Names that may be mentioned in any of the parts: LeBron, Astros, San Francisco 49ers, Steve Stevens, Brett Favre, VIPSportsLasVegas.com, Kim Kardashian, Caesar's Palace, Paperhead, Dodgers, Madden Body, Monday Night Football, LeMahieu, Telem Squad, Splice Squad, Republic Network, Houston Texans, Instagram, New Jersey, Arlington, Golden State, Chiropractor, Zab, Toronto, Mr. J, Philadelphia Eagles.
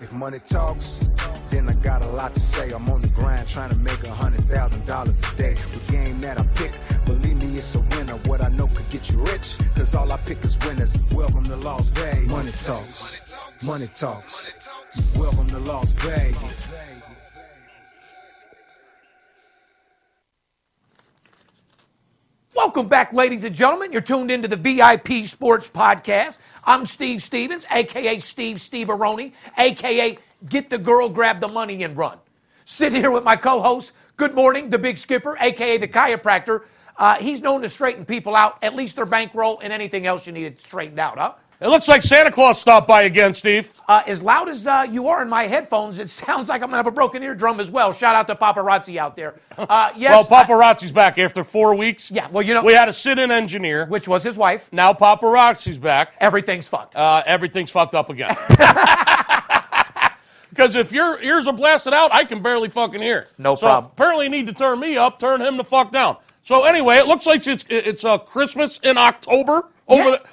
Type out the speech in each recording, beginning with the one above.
If money talks, then I got a lot to say. I'm on the grind trying to make $100,000 a day. The game that I pick, believe me, it's a winner. What I know could get you rich, because all I pick is winners. Welcome to Las Vegas. Money talks. Money talks. Welcome to Las Vegas. Welcome back, ladies and gentlemen. You're tuned into the VIP Sports Podcast. I'm Steve Stevens, a.k.a. Steve Steveroni, a.k.a. Get the Girl, Grab the Money, and Run. Sitting here with my co-host, good morning, the Big Skipper, a.k.a. the Chiropractor. He's known to straighten people out, at least their bankroll and anything else you needed straightened out, huh? It looks like Santa Claus stopped by again, Steve. As loud as you are in my headphones, it sounds like I'm going to have a broken eardrum as well. Shout out to paparazzi out there. Yes, well, paparazzi's back after 4 weeks. Yeah, well, you know. We had a sit-in engineer. Which was his wife. Now paparazzi's back. Everything's fucked. Everything's fucked up again. Because if your ears are blasted out, I can barely fucking hear. No problem. So apparently you need to turn me up, turn him the fuck down. So anyway, it looks like it's Christmas in October.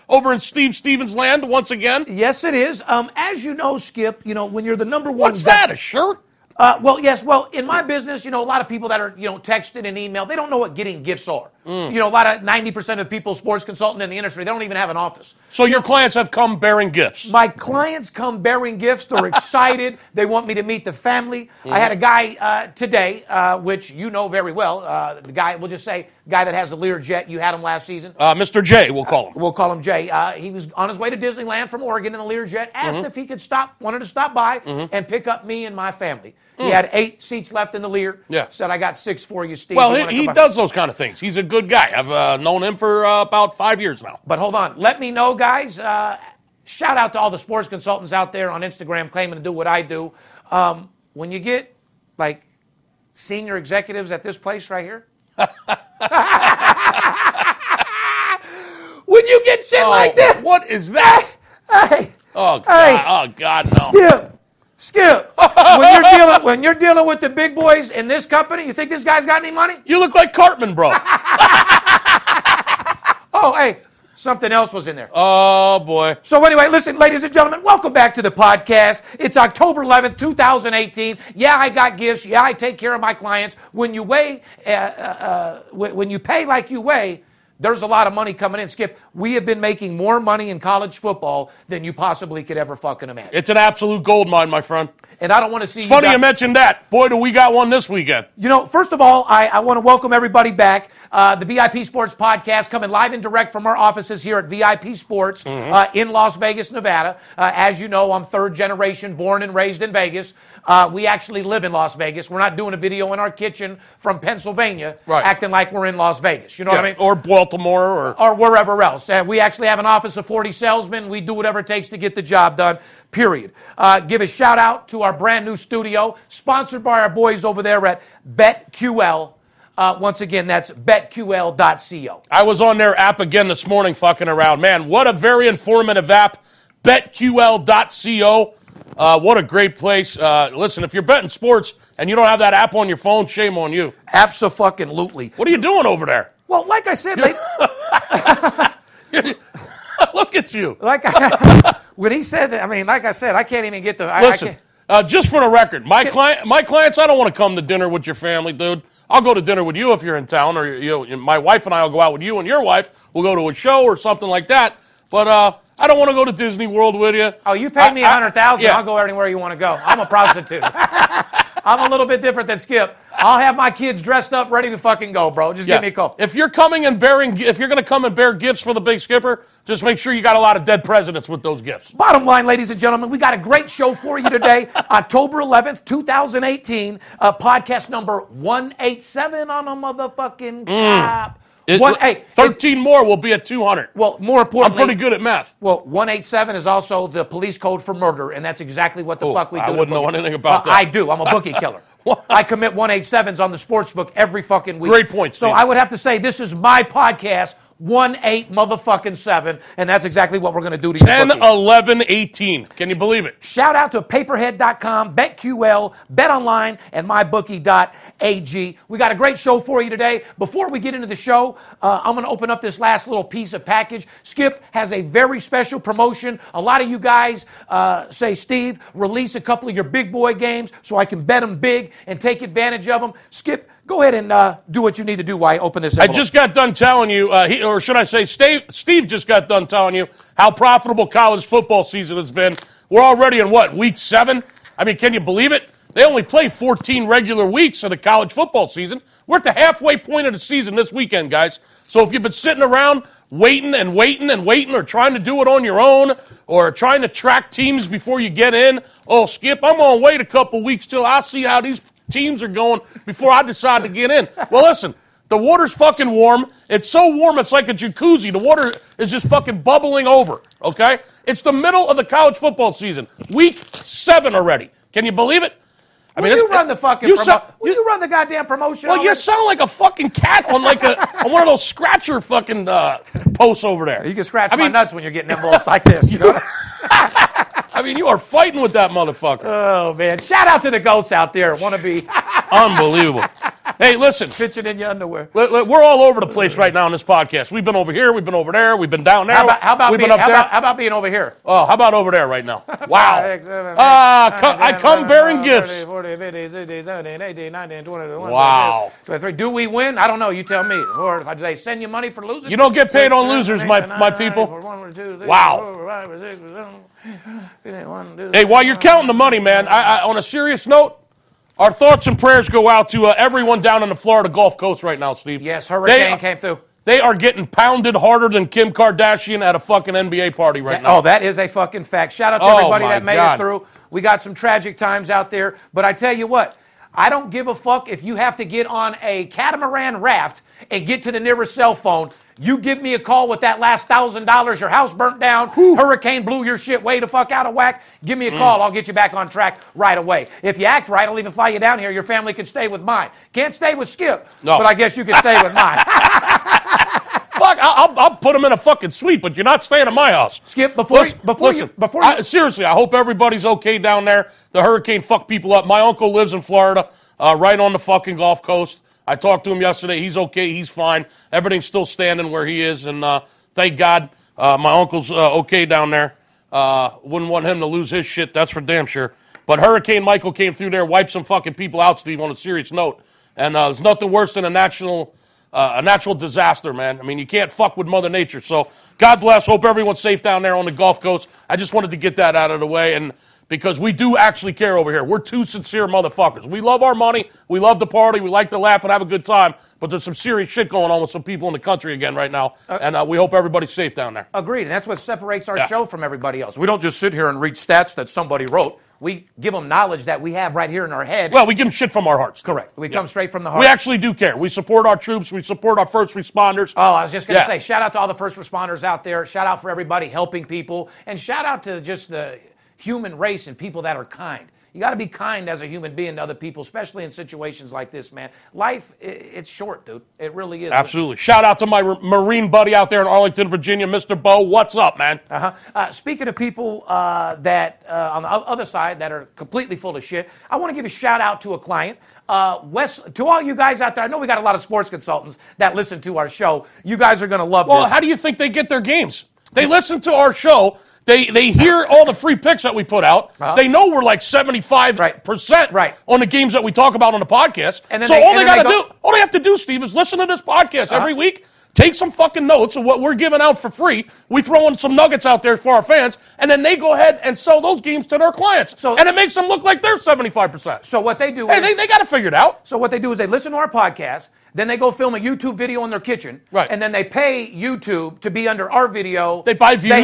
Over in Steve Stevens' land once again? Yes, it is. As you know, Skip, you know, when you're the number one... What's that, a shirt? Well, in my business, you know, a lot of people that are, you know, texting and email, they don't know what getting gifts are. You know, a lot of 90% of people, sports consultant in the industry, they don't even have an office. So your clients have come bearing gifts? My clients come bearing gifts. They're excited. They want me to meet the family. I had a guy today, which you know very well, the guy, we'll just say, guy that has the Learjet. You had him last season. Mr. J, we'll call him. We'll call him J. He was on his way to Disneyland from Oregon in the Learjet, asked if he could wanted to stop by and pick up me and my family. He had 8 seats left in the Lear. Yeah. Said, I got 6 for you, Steve. Well, he does those kind of things. He's a good guy. I've known him for about 5 years now. But hold on. Let me know, guys. Shout out to all the sports consultants out there on Instagram claiming to do what I do. When you get, like, senior executives at this place right here. When you get shit like that. What is that? God, no. Skip, when you're dealing with the big boys in this company, you think this guy's got any money? You look like Cartman, bro. Something else was in there. Oh, boy. So anyway, listen, ladies and gentlemen, welcome back to the podcast. It's October 11th, 2018. Yeah, I got gifts. Yeah, I take care of my clients. When you weigh, when you pay like you weigh, there's a lot of money coming in, Skip. We have been making more money in college football than you possibly could ever fucking imagine. It's an absolute gold mine, my friend. And I don't want to see you guys. You mentioned that. Boy, do we got one this weekend. You know, first of all, I want to welcome everybody back. The VIP Sports Podcast coming live and direct from our offices here at VIP Sports in Las Vegas, Nevada. As you know, I'm third generation, born and raised in Vegas. We actually live in Las Vegas. We're not doing a video in our kitchen from Pennsylvania acting like we're in Las Vegas. You know what I mean? Or Baltimore. Or wherever else. We actually have an office of 40 salesmen. We do whatever it takes to get the job done. Period. Give a shout out to our brand new studio, sponsored by our boys over there at BetQL. Once again, that's betql.co. I was on their app again this morning fucking around. Man, what a very informative app, betql.co. What a great place. Listen, if you're betting sports and you don't have that app on your phone, shame on you. Abso-fucking-lutely. What are you doing over there? Well, like I said, look at you. When he said that, I mean, like I said, I can't even get the... Listen, just for the record, my clients, I don't want to come to dinner with your family, dude. I'll go to dinner with you if you're in town, or my wife and I will go out with you and your wife. We'll go to a show or something like that. But I don't want to go to Disney World with you. Oh, you pay me $100,000, I'll go anywhere you want to go. I'm a prostitute. I'm a little bit different than Skip. I'll have my kids dressed up, ready to fucking go, bro. Just give me a call. If you're going to come and bear gifts for the Big Skipper, just make sure you got a lot of dead presidents with those gifts. Bottom line, ladies and gentlemen, we got a great show for you today. October 11th, 2018, podcast number 187 on a motherfucking cop. 13 more will be at 200. Well, more importantly, I'm pretty good at math. Well, 187 is also the police code for murder, and that's exactly what the fuck we do. I wouldn't know anything about that. I do. I'm a bookie killer. I commit 187s on the sports book every fucking week. Great point, Steve. So I would have to say this is my podcast, 1-8 motherfucking 7, and that's exactly what we're going to do to you. 10, 11, 18. Can you believe it? Shout out to Paperhead.com, BetQL, BetOnline, and MyBookie.ag. We got a great show for you today. Before we get into the show, I'm going to open up this last little piece of package. Skip has a very special promotion. A lot of you guys say, Steve, release a couple of your big boy games so I can bet them big and take advantage of them. Skip, go ahead and do what you need to do while I open this envelope. I just got done telling you, or should I say Steve just got done telling you how profitable college football season has been. We're already in, what, week 7? I mean, can you believe it? They only play 14 regular weeks of the college football season. We're at the halfway point of the season this weekend, guys. So if you've been sitting around waiting and waiting and waiting or trying to do it on your own or trying to track teams before you get in, oh, Skip, I'm going to wait a couple weeks till I see how these teams are going before I decide to get in. Well, listen, the water's fucking warm. It's so warm it's like a jacuzzi. The water is just fucking bubbling over, okay? It's the middle of the college football season, week 7 already. Can you believe it? I mean, you run the fucking promotion. Will you run the goddamn promotion? Well, you sound like a fucking cat on like on one of those scratcher fucking posts over there. You can scratch my nuts when you're getting envelopes like this, you know? I mean, you are fighting with that motherfucker. Oh, man. Shout out to the ghosts out there. Want to be unbelievable. Hey, listen. Pitching in your underwear. We're all over the place right now on this podcast. We've been over here. We've been over there. We've been down there. How about being over here? Oh, how about over there right now? Wow. I come bearing gifts. Wow. Do we win? I don't know. You tell me. Or do they send you money for losing? You don't get paid on losers, my people. Wow. Hey, while you're counting the money, man, I on a serious note, our thoughts and prayers go out to everyone down on the Florida Gulf Coast right now, Steve. Yes, hurricane came through. They are getting pounded harder than Kim Kardashian at a fucking NBA party right now. Oh, that is a fucking fact. Shout out to everybody that made it through. We got some tragic times out there, but I tell you what, I don't give a fuck if you have to get on a catamaran raft and get to the nearest cell phone. You give me a call with that last $1,000, your house burnt down, hurricane blew your shit way the fuck out of whack, give me a call, I'll get you back on track right away. If you act right, I'll even fly you down here. Your family can stay with mine. Can't stay with Skip, but I guess you can stay with mine. Fuck, I'll put them in a fucking suite, but you're not staying at my house. Skip, seriously, I hope everybody's okay down there. The hurricane fucked people up. My uncle lives in Florida, right on the fucking Gulf Coast. I talked to him yesterday. He's okay. He's fine. Everything's still standing where he is, and thank God my uncle's okay down there. Wouldn't want him to lose his shit. That's for damn sure. But Hurricane Michael came through there, wiped some fucking people out, Steve, on a serious note. And there's nothing worse than a natural disaster, man. I mean, you can't fuck with Mother Nature. So God bless. Hope everyone's safe down there on the Gulf Coast. I just wanted to get that out of the way, and because we do actually care over here. We're two sincere motherfuckers. We love our money. We love the party. We like to laugh and have a good time. But there's some serious shit going on with some people in the country again right now. And we hope everybody's safe down there. Agreed. And that's what separates our show from everybody else. We don't just sit here and read stats that somebody wrote. We give them knowledge that we have right here in our head. Well, we give them shit from our hearts. Correct. We come straight from the heart. We actually do care. We support our troops. We support our first responders. Oh, I was just going to say, shout out to all the first responders out there. Shout out for everybody helping people. And shout out to just the human race and people that are kind. You got to be kind as a human being to other people, especially in situations like this, man. Life, it's short, dude. It really is. Absolutely. Shout out to my Marine buddy out there in Arlington, Virginia, Mr. Bo. What's up, man? Uh-huh. Speaking of people that on the other side that are completely full of shit, I want to give a shout out to a client. Wes, to all you guys out there, I know we got a lot of sports consultants that listen to our show. You guys are going to love this. Well, how do you think they get their games? They listen to our show. They hear all the free picks that we put out. Uh-huh. They know we're like 75% on the games that we talk about on the podcast. And then all they have to do, Steve, is listen to this podcast every week. Take some fucking notes of what we're giving out for free. We throw in some nuggets out there for our fans, and then they go ahead and sell those games to their clients. So, and it makes them look like they're 75%. So what they do is they got to figure it out. So what they do is they listen to our podcast, then they go film a YouTube video in their kitchen, and then they pay YouTube to be under our video. They buy views. They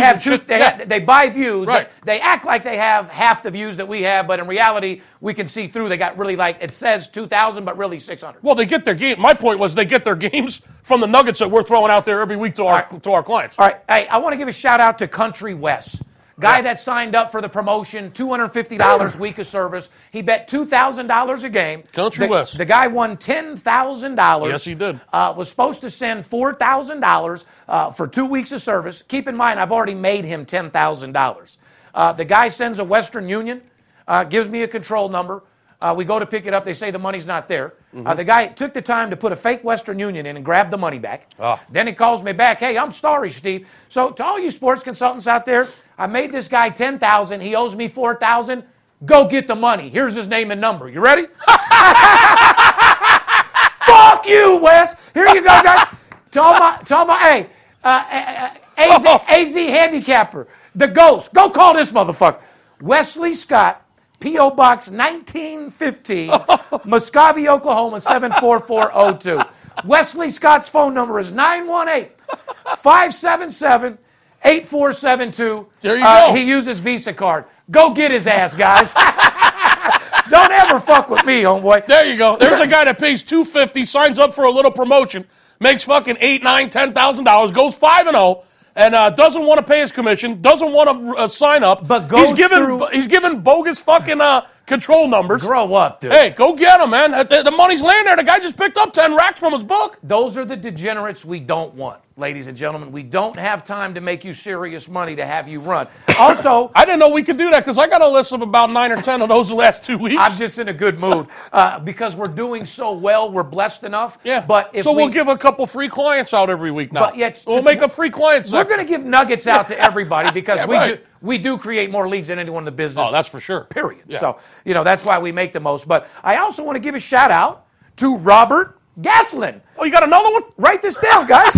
buy views. Right. They act like they have half the views that we have, but in reality, we can see through. They got really it says 2,000, but really 600. Well, they get their game. My point was they get their games from the nuggets that we're throwing out there every week to our clients. All right. Hey, I want to give a shout out to Country West. Guy that signed up for the promotion, $250 week of service. He bet $2,000 a game. Country West. The guy won $10,000. Yes, he did. Was supposed to send $4,000 for 2 weeks of service. Keep in mind, I've already made him $10,000. The guy sends a Western Union, gives me a control number. We go to pick it up. They say the money's not there. Mm-hmm. The guy took the time to put a fake Western Union in and grab the money back. Oh. Then he calls me back. Hey, I'm sorry, Steve. So to all you sports consultants out there, I made this guy $10,000. He owes me $4,000. Go get the money. Here's his name and number. You ready? Fuck you, Wes. Here you go, guys. AZ handicapper, the ghost. Go call this motherfucker. Wesley Scott. P.O. Box 1915, Muscovy, Oklahoma, 74402. Wesley Scott's phone number is 918-577-8472. There you go. He uses Visa card. Go get his ass, guys. Don't ever fuck with me, homeboy. There you go. There's a guy that pays $250, signs up for a little promotion, makes fucking $8,000, $9,000, $10,000, goes 5-0. And doesn't want to pay his commission, doesn't want to sign up. But he's given bogus fucking control numbers. Grow up, dude. Hey, go get him, man. The money's laying there. The guy just picked up 10 racks from his book. Those are the degenerates we don't want, ladies and gentlemen. We don't have time to make you serious money to have you run. Also, I didn't know we could do that because I got a list of about 9 or 10 of those the last 2 weeks. I'm just in a good mood because we're doing so well. We're blessed enough. Yeah. But if we'll give a couple free clients out every week now. But we'll make a free client section. We're going to give nuggets out to everybody because we do create more leads than anyone in the business. Oh, that's for sure. Period. Yeah. So, that's why we make the most. But I also want to give a shout out to Robert Gaslin. Oh, you got another one? Write this down, guys.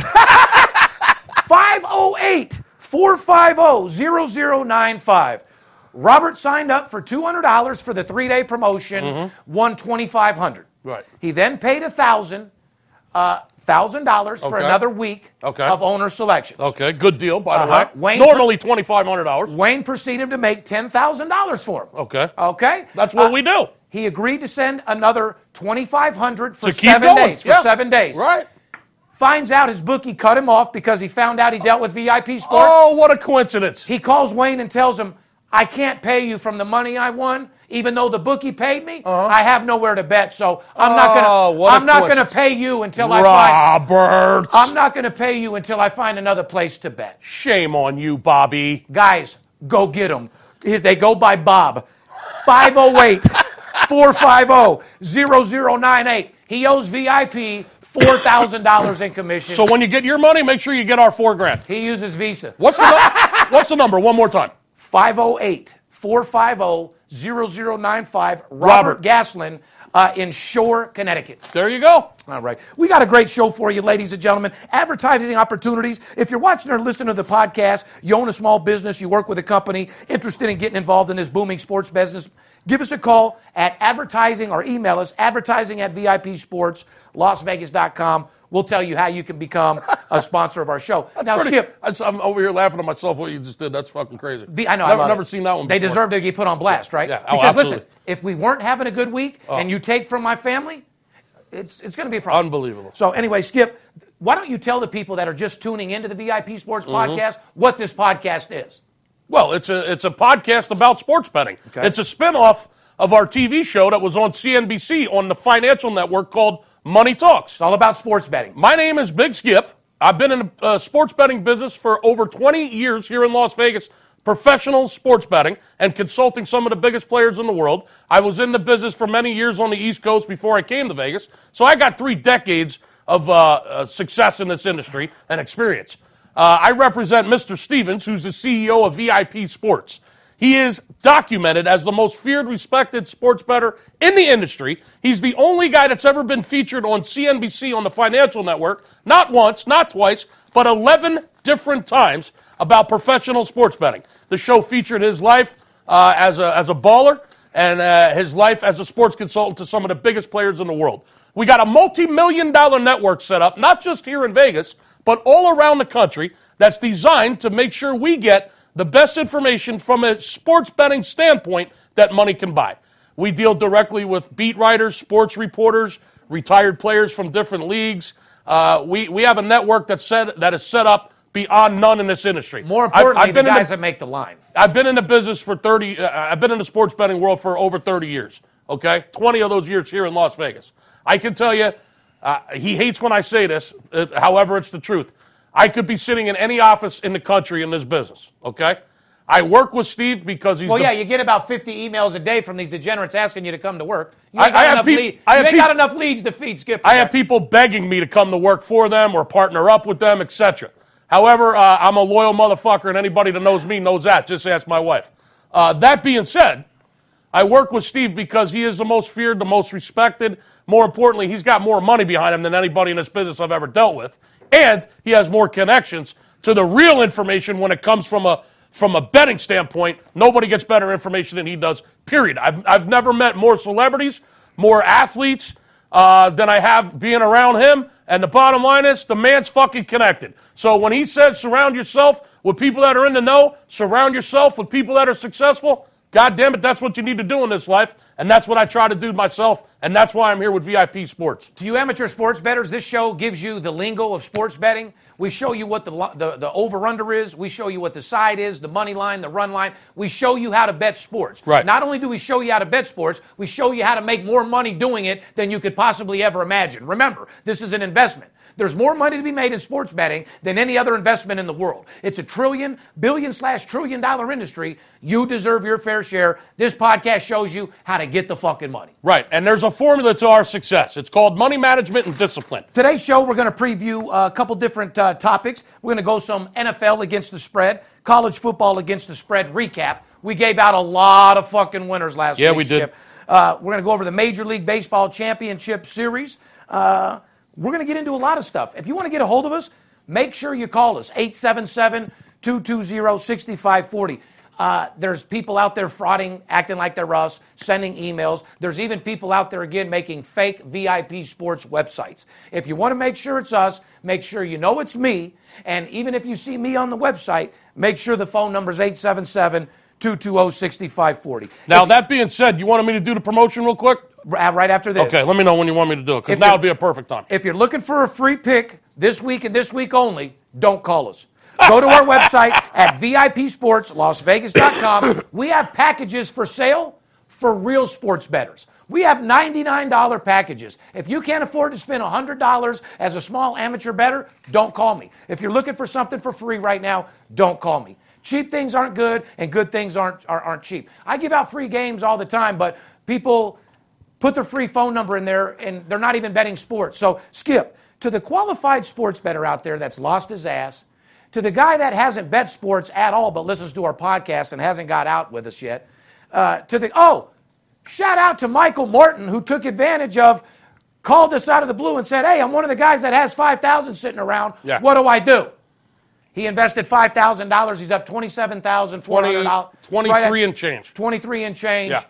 508-450-0095. Robert signed up for $200 for the 3-day promotion, won $2,500. Right. He then paid $1,000. $1,000 for another week of owner selections. Okay, good deal, by the way. Normally $2,500. Wayne proceeded to make $10,000 for him. Okay? That's what we do. He agreed to send another $2,500 for 7 days. Yeah. For 7 days. Right. Finds out his bookie cut him off because he found out he dealt with VIP Sports. Oh, what a coincidence. He calls Wayne and tells him, I can't pay you from the money I won. Even though the bookie paid me, I have nowhere to bet, so I'm not going to pay you until I find another place to bet. Shame on you, Bobby. Guys, go get him. They go by Bob. 508-450-0098. He owes VIP $4,000 in commission. So when you get your money, make sure you get our $4,000. He uses Visa. What's the number? One more time. 508-450-0095, Robert Gaslin in Shore, Connecticut. There you go. All right. We got a great show for you, ladies and gentlemen. Advertising opportunities. If you're watching or listening to the podcast, you own a small business, you work with a company, interested in getting involved in this booming sports business, give us a call at advertising or email us, advertising@VIPSportsLasVegas.com. We'll tell you how you can become a sponsor of our show. Skip. I'm over here laughing at myself what you just did. That's fucking crazy. I know. I've never seen that one before. They deserve to get put on blast, right? Yeah. Oh, because absolutely. Listen, if we weren't having a good week and you take from my family, it's going to be a problem. Unbelievable. So anyway, Skip, why don't you tell the people that are just tuning into the VIP Sports Podcast what this podcast is? Well, it's a podcast about sports betting. Okay. It's a spinoff of our TV show that was on CNBC on the financial network called Money Talks. It's all about sports betting. My name is Big Skip. I've been in the sports betting business for over 20 years here in Las Vegas, professional sports betting and consulting some of the biggest players in the world. I was in the business for many years on the East Coast before I came to Vegas, so I got 3 decades of success in this industry and experience. I represent Mr. Stevens, who's the CEO of VIP Sports. He is documented as the most feared, respected sports bettor in the industry. He's the only guy that's ever been featured on CNBC on the financial network, not once, not twice, but 11 different times about professional sports betting. The show featured his life as a baller and his life as a sports consultant to some of the biggest players in the world. We got a multi-million-dollar network set up, not just here in Vegas, but all around the country that's designed to make sure we get the best information from a sports betting standpoint that money can buy. We deal directly with beat writers, sports reporters, retired players from different leagues. We have a network that is set up beyond none in this industry. More importantly, I've been the guys that make the line. I've been in the business for I've been in the sports betting world for over 30 years, okay? 20 of those years here in Las Vegas. I can tell you, he hates when I say this. However, it's the truth. I could be sitting in any office in the country in this business, okay? I work with Steve because he's... Well, yeah, you get about 50 emails a day from these degenerates asking you to come to work. You ain't got enough leads to feed, Skipper. I have people begging me to come to work for them or partner up with them, etc. However, I'm a loyal motherfucker, and anybody that knows me knows that. Just ask my wife. That being said, I work with Steve because he is the most feared, the most respected. More importantly, he's got more money behind him than anybody in this business I've ever dealt with. And he has more connections to the real information when it comes from a betting standpoint. Nobody gets better information than he does, period. I've never met more celebrities, more athletes than I have being around him. And the bottom line is the man's fucking connected. So when he says surround yourself with people that are in the know, surround yourself with people that are successful, God damn it, that's what you need to do in this life, and that's what I try to do myself, and that's why I'm here with VIP Sports. To you amateur sports bettors, this show gives you the lingo of sports betting. We show you what the over-under is. We show you what the side is, the money line, the run line. We show you how to bet sports. Right. Not only do we show you how to bet sports, we show you how to make more money doing it than you could possibly ever imagine. Remember, this is an investment. There's more money to be made in sports betting than any other investment in the world. It's a $1 billion/trillion industry. You deserve your fair share. This podcast shows you how to get the fucking money. Right, and there's a formula to our success. It's called money management and discipline. Today's show, we're going to preview a couple different topics. We're going to go some NFL against the spread, college football against the spread recap. We gave out a lot of fucking winners last week. Yeah, we did. We're going to go over the Major League Baseball Championship Series. We're going to get into a lot of stuff. If you want to get a hold of us, make sure you call us, 877-220-6540. There's people out there frauding, acting like they're us, sending emails. There's even people out there, again, making fake VIP sports websites. If you want to make sure it's us, make sure you know it's me. And even if you see me on the website, make sure the phone number is 877-220-6540. Now, that being said, you wanted me to do the promotion real quick? Right after this. Okay, let me know when you want me to do it, because now would be a perfect time. If you're looking for a free pick this week and this week only, don't call us. Go to our website at VIPSportsLasVegas.com. We have packages for sale for real sports bettors. We have $99 packages. If you can't afford to spend $100 as a small amateur bettor, don't call me. If you're looking for something for free right now, don't call me. Cheap things aren't good, and good things aren't cheap. I give out free games all the time, but people... put their free phone number in there, and they're not even betting sports. So, Skip, to the qualified sports bettor out there that's lost his ass, to the guy that hasn't bet sports at all but listens to our podcast and hasn't got out with us yet, shout out to Michael Martin, who took advantage of, called us out of the blue and said, hey, I'm one of the guys that has 5,000 sitting around. Yeah. What do? He invested $5,000. He's up $27,400. 23 and change. 23 and change. Yeah.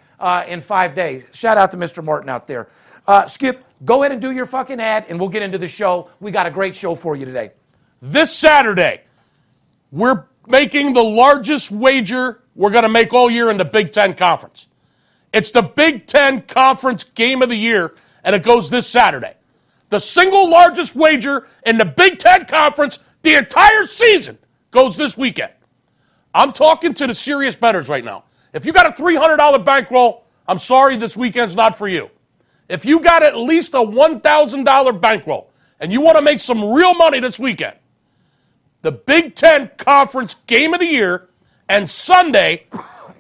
In 5 days. Shout out to Mr. Martin out there. Skip, go ahead and do your fucking ad, and we'll get into the show. We got a great show for you today. This Saturday, we're making the largest wager we're going to make all year in the Big Ten Conference. It's the Big Ten Conference Game of the Year, and it goes this Saturday. The single largest wager in the Big Ten Conference the entire season goes this weekend. I'm talking to the serious bettors right now. If you got a $300 bankroll, I'm sorry, this weekend's not for you. If you got at least a $1,000 bankroll and you want to make some real money this weekend, the Big Ten Conference Game of the Year, and Sunday,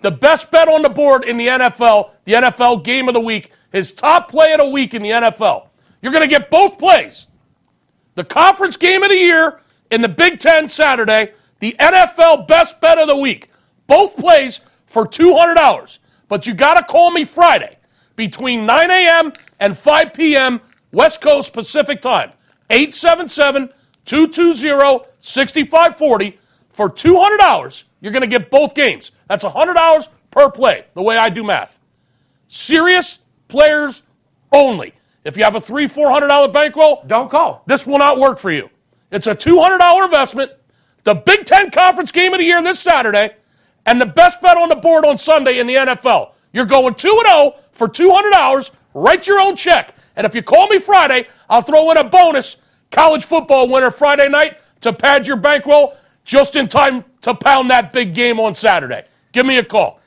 the best bet on the board in the NFL Game of the Week, his top play of the week in the NFL. You're going to get both plays. The Conference Game of the Year in the Big Ten Saturday, the NFL Best Bet of the Week. Both plays for $200, but you got to call me Friday between 9 a.m. and 5 p.m. West Coast Pacific Time, 877-220-6540. For $200, you're going to get both games. That's $100 per play, the way I do math. Serious players only. If you have a $300, $400 bankroll, don't call. This will not work for you. It's a $200 investment. The Big Ten Conference Game of the Year this Saturday, and the best bet on the board on Sunday in the NFL. You're going 2-0 for $200. Write your own check. And if you call me Friday, I'll throw in a bonus college football winner Friday night to pad your bankroll just in time to pound that big game on Saturday. Give me a call.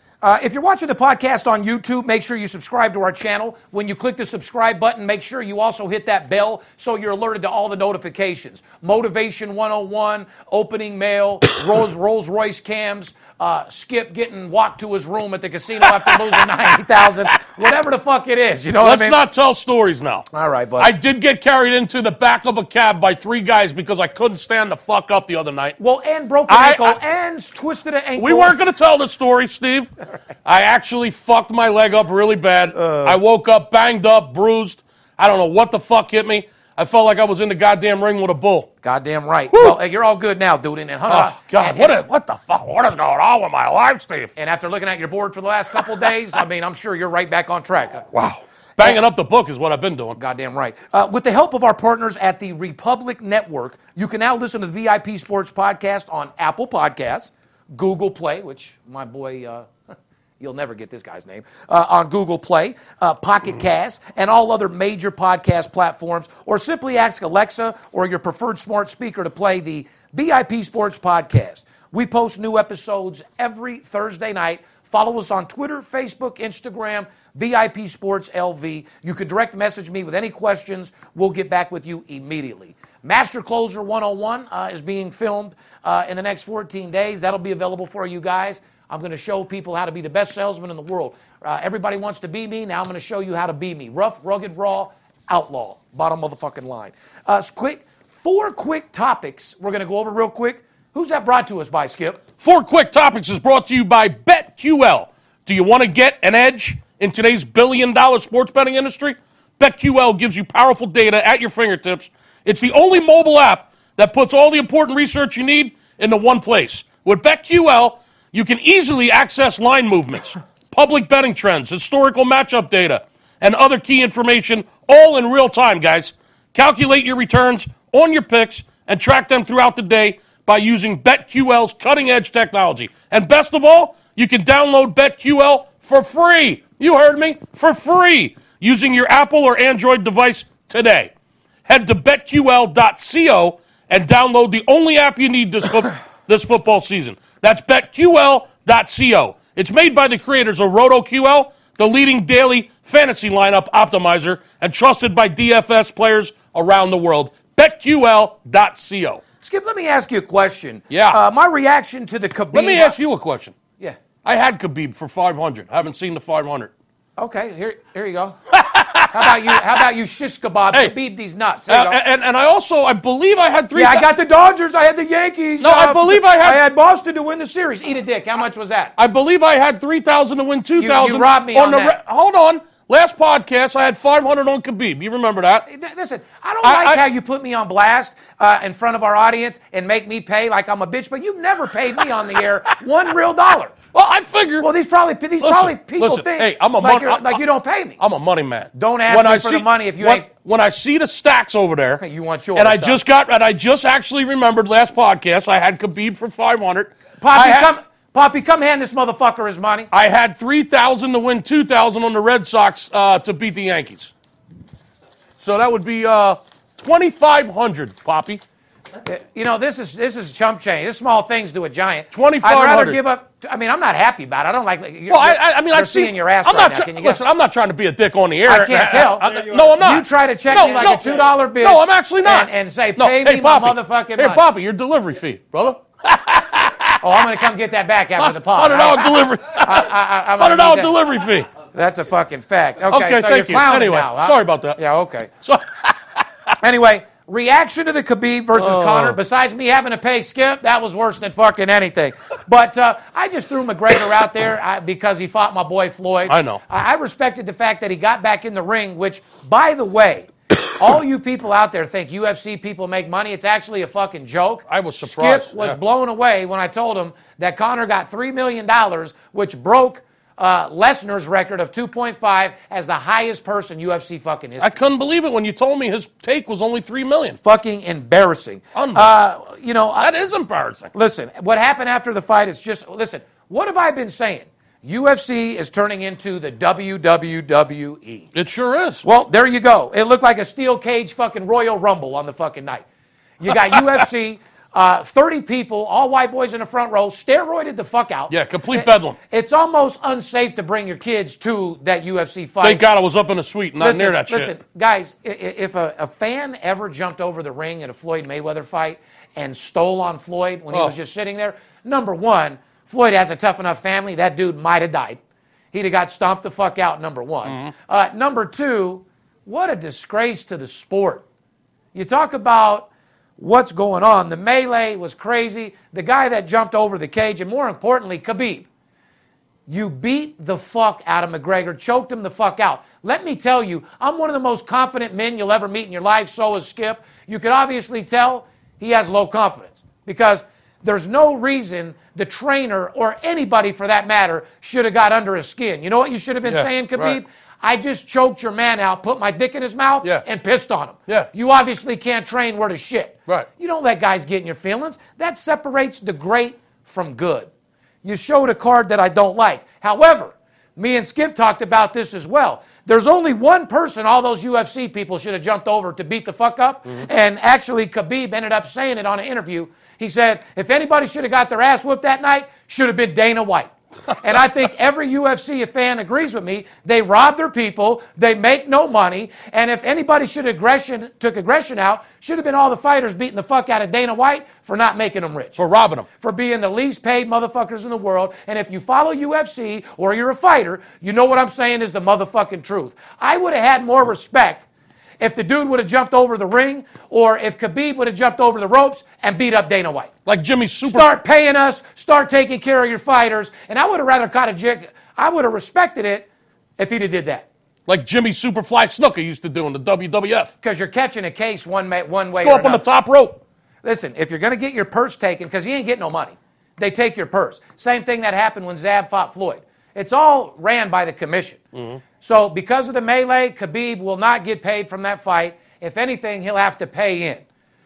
If you're watching the podcast on YouTube, make sure you subscribe to our channel. When you click the subscribe button, make sure you also hit that bell so you're alerted to all the notifications. Motivation 101, opening mail, Rolls Royce cams, Skip getting walked to his room at the casino after losing $90,000, whatever the fuck it is. You know what I mean? Let's not tell stories now. All right, bud. I did get carried into the back of a cab by three guys because I couldn't stand the fuck up the other night. Well, and broke an ankle and twisted an ankle. We weren't going to tell the story, Steve. I actually fucked my leg up really bad. I woke up banged up, bruised. I don't know what the fuck hit me. I felt like I was in the goddamn ring with a bull. Goddamn right. Woo! Well, you're all good now, dude. And what the fuck? What is going on with my life, Steve? And after looking at your board for the last couple of days, I mean, I'm sure you're right back on track. Wow. Banging up the book is what I've been doing. Goddamn right. With the help of our partners at the Republic Network, you can now listen to the VIP Sports Podcast on Apple Podcasts, Google Play, which my boy... you'll never get this guy's name, on Google Play, Pocket Cast, and all other major podcast platforms, or simply ask Alexa or your preferred smart speaker to play the VIP Sports Podcast. We post new episodes every Thursday night. Follow us on Twitter, Facebook, Instagram, VIP Sports LV. You can direct message me with any questions. We'll get back with you immediately. Master Closer 101 is being filmed in the next 14 days. That'll be available for you guys. I'm going to show people how to be the best salesman in the world. Everybody wants to be me. Now I'm going to show you how to be me. Rough, rugged, raw, outlaw. Bottom of the fucking line. Four quick topics we're going to go over real quick. Who's that brought to us by, Skip? Four quick topics is brought to you by BetQL. Do you want to get an edge in today's billion-dollar sports betting industry? BetQL gives you powerful data at your fingertips. It's the only mobile app that puts all the important research you need into one place. With BetQL... you can easily access line movements, public betting trends, historical matchup data, and other key information all in real time, guys. Calculate your returns on your picks and track them throughout the day by using BetQL's cutting-edge technology. And best of all, you can download BetQL for free. You heard me, for free, using your Apple or Android device today. Head to betql.co and download the only app you need this football season. That's betql.co. It's made by the creators of RotoQL, the leading daily fantasy lineup optimizer, and trusted by DFS players around the world. betql.co. Skip, let me ask you a question. Yeah. My reaction to the Khabib... Let me ask you a question. Yeah. I had Khabib for 500. I haven't seen the 500. Okay, here you go. How about you shish kebab, hey, Khabib these nuts? There you go. And I also, I believe I had three. Yeah, I got the Dodgers. I had the Yankees. No, I believe I had Boston to win the series. Eat a dick. How much was that? I believe I had 3,000 to win 2,000. You robbed me on that. Hold on. Last podcast, I had 500 on Khabib. You remember that? Listen, I don't like how you put me on blast in front of our audience and make me pay like I'm a bitch, but you've never paid me on the air $1 real. Well, I figure. Well, these people think hey, I'm a you don't pay me. I'm a money man. Don't ask me for the money if you ain't. When I see the stacks over there, you want yours. And I just actually remembered last podcast I had Khabib for 500. Poppy, come hand this motherfucker his money. I had 3,000 to win 2,000 on the Red Sox to beat the Yankees. So that would be 2,500, Poppy. You know, this is chump change. This small things do a giant. 2,500. I'd rather give up. I mean, I'm not happy about it. I don't like. I've seen your ass. I'm right not. Listen, I'm not trying to be a dick on the air. I can't tell. I'm not. You try to check me like a $2 bill. No, I'm actually not. And say, pay me my motherfucking money. Hey, Poppy, your delivery fee, brother. Oh, I'm going to come get that back after the pod. $100 delivery. $100 delivery fee. That's a fucking fact. Okay, so you're clowning anyway, now. Sorry about that. Yeah, okay. So anyway, reaction to the Khabib versus Conor. Besides me having to pay Skip, that was worse than fucking anything. But I just threw McGregor out there because he fought my boy Floyd. I know. I respected the fact that he got back in the ring, which, by the way, all you people out there think UFC people make money. It's actually a fucking joke. I was surprised. Skip was blown away when I told him that Conor got $3 million, which broke Lesnar's record of 2.5 as the highest person UFC fucking history. I couldn't believe it when you told me his take was only $3 million. Fucking embarrassing. That is embarrassing. Listen, what happened after the fight is just, listen, what have I been saying? UFC is turning into the WWE. It sure is. Well, there you go. It looked like a steel cage fucking Royal Rumble on the fucking night. You got UFC 30 people, all white boys in the front row, steroided the fuck out. Yeah, complete bedlam. It's almost unsafe to bring your kids to that UFC fight. Thank God I was up in a suite, not near that shit. Listen, guys, if a fan ever jumped over the ring at a Floyd Mayweather fight and stole on Floyd when he was just sitting there, number one, Floyd has a tough enough family. That dude might have died. He'd have got stomped the fuck out, number one. Mm-hmm. Number two, what a disgrace to the sport. You talk about what's going on. The melee was crazy. The guy that jumped over the cage, and more importantly, Khabib. You beat the fuck out of McGregor, choked him the fuck out. Let me tell you, I'm one of the most confident men you'll ever meet in your life, so is Skip. You could obviously tell he has low confidence because there's no reason the trainer or anybody for that matter should have got under his skin. You know what you should have been saying, Khabib? Right. I just choked your man out, put my dick in his mouth, and pissed on him. Yeah. You obviously can't train word of shit. Right. You don't let guys get in your feelings. That separates the great from good. You showed a card that I don't like. However, me and Skip talked about this as well. There's only one person all those UFC people should have jumped over to beat the fuck up, and actually Khabib ended up saying it on an interview. He said, if anybody should have got their ass whooped that night, should have been Dana White. And I think every UFC fan agrees with me. They rob their people. They make no money. And if anybody should have took aggression out, should have been all the fighters beating the fuck out of Dana White for not making them rich. For robbing them. For being the least paid motherfuckers in the world. And if you follow UFC or you're a fighter, you know what I'm saying is the motherfucking truth. I would have had more respect if the dude would have jumped over the ring or if Khabib would have jumped over the ropes and beat up Dana White. Like Jimmy Super. Start paying us. Start taking care of your fighters. And I would have rather caught a jig. I would have respected it if he'd have did that. Like Jimmy Superfly Snooker used to do in the WWF. Because you're catching a case one way or another. Go up on the top rope. Listen, if you're going to get your purse taken, because he ain't getting no money, they take your purse. Same thing that happened when Zab fought Floyd. It's all ran by the commission. Mm-hmm. So because of the melee, Khabib will not get paid from that fight. If anything, he'll have to pay in.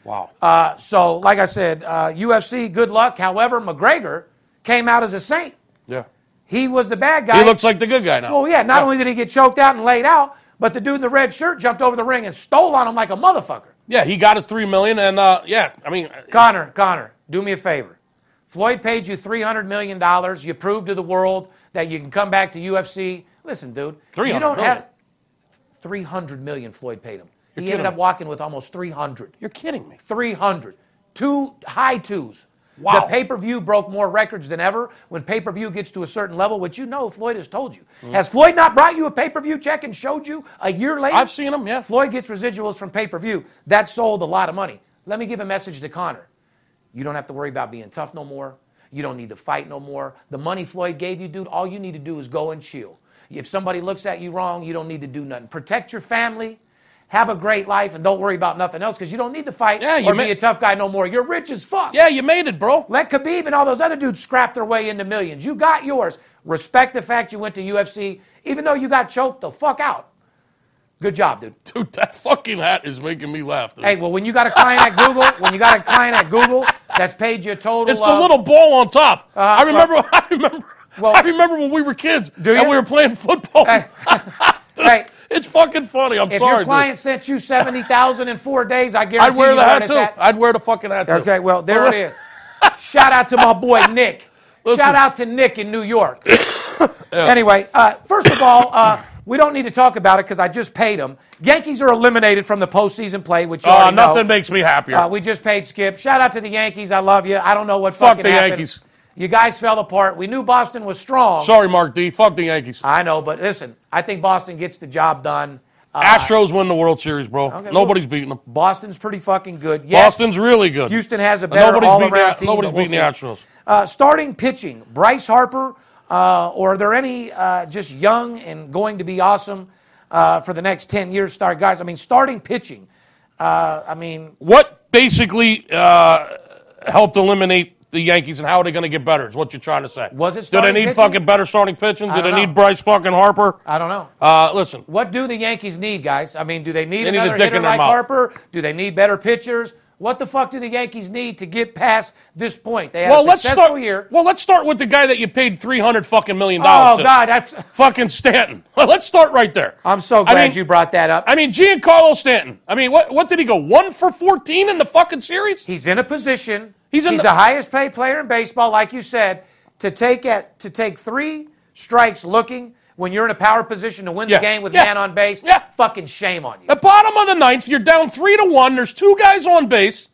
Wow. So like I said, UFC, good luck. However, McGregor came out as a saint. Yeah. He was the bad guy. He looks like the good guy now. Well, yeah. Not only did he get choked out and laid out, but the dude in the red shirt jumped over the ring and stole on him like a motherfucker. Yeah, he got his $3 million, and Conor, do me a favor. Floyd paid you $300 million. You proved to the world that you can come back to UFC. Listen, dude, you don't have $300 million Floyd paid him. He ended up walking with almost $300. You're kidding me. $300. Two high twos. Wow. The pay-per-view broke more records than ever. When pay-per-view gets to a certain level, which you know Floyd has told you. Mm. Has Floyd not brought you a pay-per-view check and showed you a year later? I've seen him, yeah. Floyd gets residuals from pay-per-view. That sold a lot of money. Let me give a message to Conor. You don't have to worry about being tough no more. You don't need to fight no more. The money Floyd gave you, dude, all you need to do is go and chill. If somebody looks at you wrong, you don't need to do nothing. Protect your family, have a great life, and don't worry about nothing else because you don't need to fight be a tough guy no more. You're rich as fuck. Yeah, you made it, bro. Let Khabib and all those other dudes scrap their way into millions. You got yours. Respect the fact you went to UFC, even though you got choked the fuck out. Good job, dude. Dude, that fucking hat is making me laugh. Dude. Hey, well, when you got a client at Google, that's paid you a total. It's the little ball on top. I remember when we were kids and we were playing football. Hey, it's fucking funny. I'm sorry. If your client sent you $70,000 in 4 days, I guarantee I'd wear the hat too. I'd wear the fucking hat too. Okay, well, there it is. Shout out to my boy Nick. Listen. Shout out to Nick in New York. Anyway, first of all. We don't need to talk about it because I just paid them. Yankees are eliminated from the postseason play, which you already know. Nothing makes me happier. We just paid Skip. Shout out to the Yankees. I love you. I don't know what fucking happened. Fuck the Yankees. You guys fell apart. We knew Boston was strong. Sorry, Mark D. Fuck the Yankees. I know, but listen, I think Boston gets the job done. Astros win the World Series, bro. Okay, nobody's beating them. Boston's pretty fucking good. Yes, Boston's really good. Houston has a better all-around team. Nobody's beating the Astros. Starting pitching, Bryce Harper. Or are there any just young and going to be awesome for the next 10 years start guys? I mean, starting pitching. What basically helped eliminate the Yankees and how are they going to get better is what you're trying to say. Was it starting pitching? Do they need fucking better starting pitching? Do they need Bryce fucking Harper? I don't know. Listen. What do the Yankees need, guys? I mean, do they need another hitter like Harper? Do they need better pitchers? What the fuck do the Yankees need to get past this point? They had a successful year. Well, let's start with the guy that you paid $300 million to. Oh, God. Fucking Stanton. Let's start right there. I'm so glad you brought that up. I mean, Giancarlo Stanton. I mean, what did he go, 1 for 14 in the fucking series? He's in a position He's the highest paid player in baseball, like you said, to take three strikes looking when you're in a power position to win the game with man on base. Yeah. Fucking shame on you. At bottom of the ninth, you're down 3-1. There's two guys on base,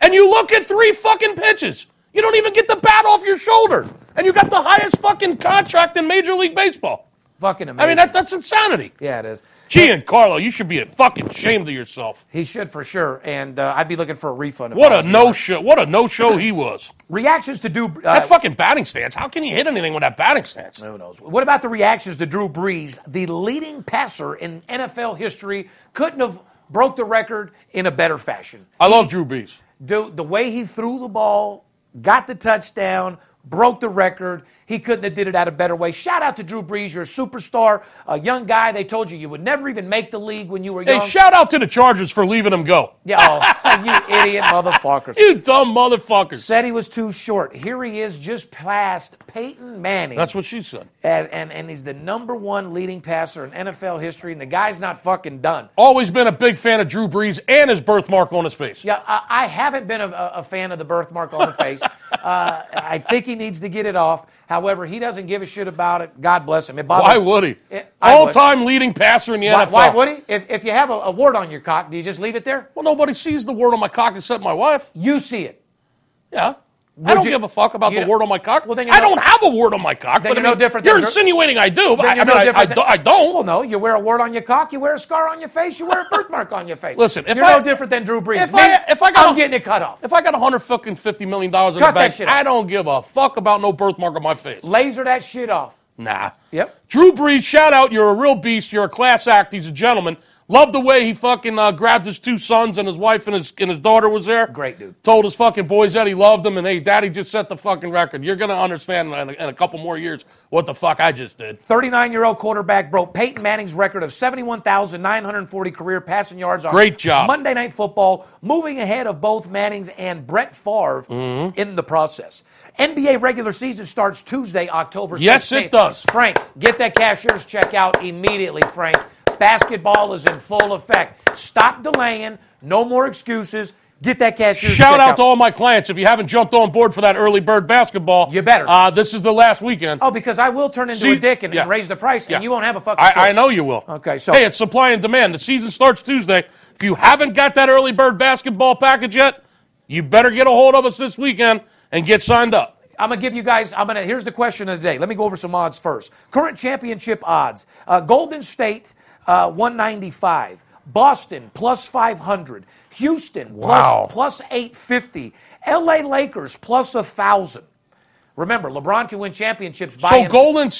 and you look at three fucking pitches. You don't even get the bat off your shoulder, and you got the highest fucking contract in Major League Baseball. Fucking amazing. I mean, that's insanity. Yeah, it is. Giancarlo, you should be fucking ashamed of yourself. He should, for sure, and I'd be looking for a refund. What a no-show he was. Reactions to Drew... that fucking batting stance. How can you hit anything with that batting stance? Who knows? What about the reactions to Drew Brees, the leading passer in NFL history? Couldn't have broke the record in a better fashion. I love Drew Brees. Dude, the way he threw the ball, got the touchdown... broke the record. He couldn't have did it out a better way. Shout out to Drew Brees. You're a superstar, a young guy. They told you would never even make the league when you were young. Hey, shout out to the Chargers for leaving him go. Yeah, you idiot motherfuckers. You dumb motherfuckers. Said he was too short. Here he is just past Peyton Manning. That's what she said. And he's the number one leading passer in NFL history, and the guy's not fucking done. Always been a big fan of Drew Brees and his birthmark on his face. Yeah, I haven't been a fan of the birthmark on the face. I think he needs to get it off. However, he doesn't give a shit about it. God bless him. Why would he? All-time leading passer in the NFL. Why would he? If you have a wart on your cock, do you just leave it there? Well, nobody sees the wart on my cock except my wife. You see it. Yeah. I don't give a fuck about the wart on my cock. Well, then I don't have a wart on my cock. But no different. You're insinuating I do, but I don't. Well, no, you wear a wart on your cock, you wear a scar on your face, you wear a birthmark on your face. Listen, if you're no different than Drew Brees. I'm getting it cut off. If I got $150 million in the bank, I don't give a fuck about no birthmark on my face. Laser that shit off. Nah. Yep. Drew Brees, shout out. You're a real beast. You're a class act. He's a gentleman. Love the way he fucking grabbed his two sons and his wife and his daughter was there. Great dude. Told his fucking boys that he loved them and, hey, Daddy just set the fucking record. You're going to understand in a couple more years what the fuck I just did. 39-year-old quarterback broke Peyton Manning's record of 71,940 career passing yards on Great job. Monday Night Football, moving ahead of both Manning's and Brett Favre in the process. NBA regular season starts Tuesday, October 16th. Yes, it does. Frank, get that cashier's check out immediately, Frank. Basketball is in full effect. Stop delaying. No more excuses. Get that cashier's check out. Shout out to all my clients. If you haven't jumped on board for that early bird basketball, you better. This is the last weekend. Oh, because I will turn into a dick and raise the price, and you won't have a fucking choice. I know you will. Okay, so. Hey, it's supply and demand. The season starts Tuesday. If you haven't got that early bird basketball package yet, you better get a hold of us this weekend and get signed up. I'm going to give you guys, here's the question of the day. Let me go over some odds first. Current championship odds. Golden State, 195. Boston, plus 500. Houston, plus 850. L.A. Lakers, plus 1,000. Remember, LeBron can win championships by himself. Golden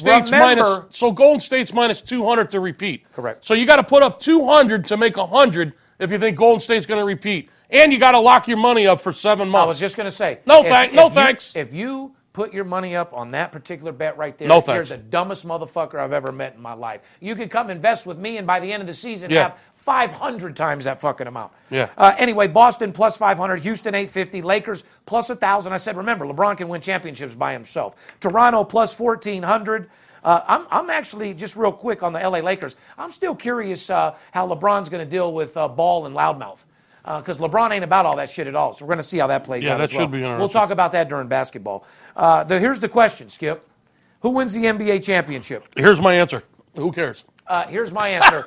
State's minus 200 to repeat. Correct. So you got to put up 200 to make 100 if you think Golden State's going to repeat. And you got to lock your money up for 7 months. I was just going to say. No thanks. If you put your money up on that particular bet right there, you're the dumbest motherfucker I've ever met in my life. You could come invest with me, and by the end of the season, have 500 times that fucking amount. Yeah. Anyway, Boston plus 500, Houston 850, Lakers plus 1,000. I said, remember, LeBron can win championships by himself. Toronto plus 1,400. I'm actually, just real quick on the L.A. Lakers, I'm still curious how LeBron's going to deal with Ball and Loudmouth. Because LeBron ain't about all that shit at all. So we're going to see how that plays out as well. Yeah, that should be interesting. We'll talk about that during basketball. Here's the question, Skip. Who wins the NBA championship? Here's my answer. Who cares? Here's my answer.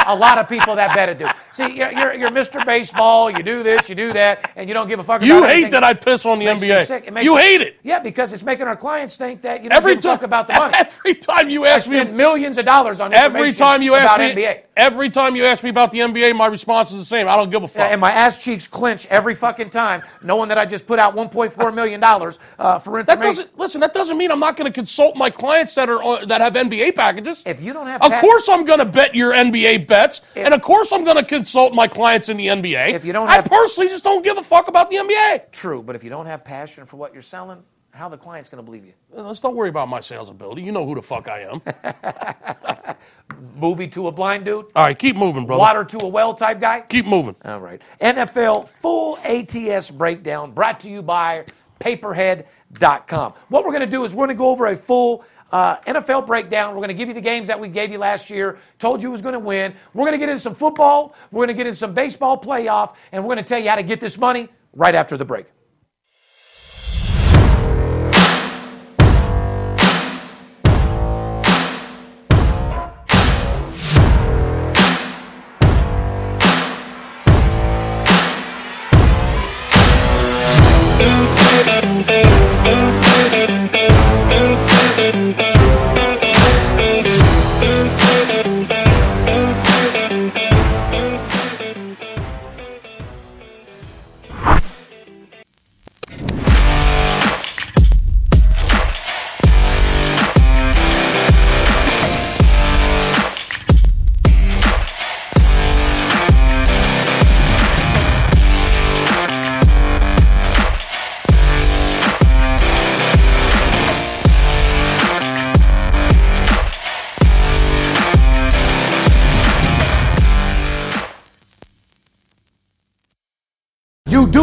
a lot of people that bet it do. See, you're Mr. Baseball. You do this, you do that, and you don't give a fuck about anything. You hate that I piss on the NBA. You hate it. Yeah, because it's making our clients think that you don't give a fuck about the money. Every time you ask me, I spend millions of dollars on information about NBA. Every time you ask me about the NBA, my response is the same. I don't give a fuck. And my ass cheeks clench every fucking time, knowing that I just put out $1.4 million for information. That doesn't mean I'm not going to consult my clients that have NBA packages. If you don't have Of course I'm going to bet your NBA bets, and of course I'm going to consult my clients in the NBA. If you don't I personally just don't give a fuck about the NBA. True, but if you don't have passion for what you're selling, how are the clients going to believe you? Let's don't worry about my sales ability. You know who the fuck I am. Movie to a blind dude? All right, keep moving, brother. Water to a well type guy? Keep moving. All right. NFL full ATS breakdown brought to you by Paperhead.com. What we're going to do is we're going to go over a full NFL breakdown. We're going to give you the games that we gave you last year, told you who was going to win. We're going to get into some football. We're going to get into some baseball playoff, and we're going to tell you how to get this money right after the break. you do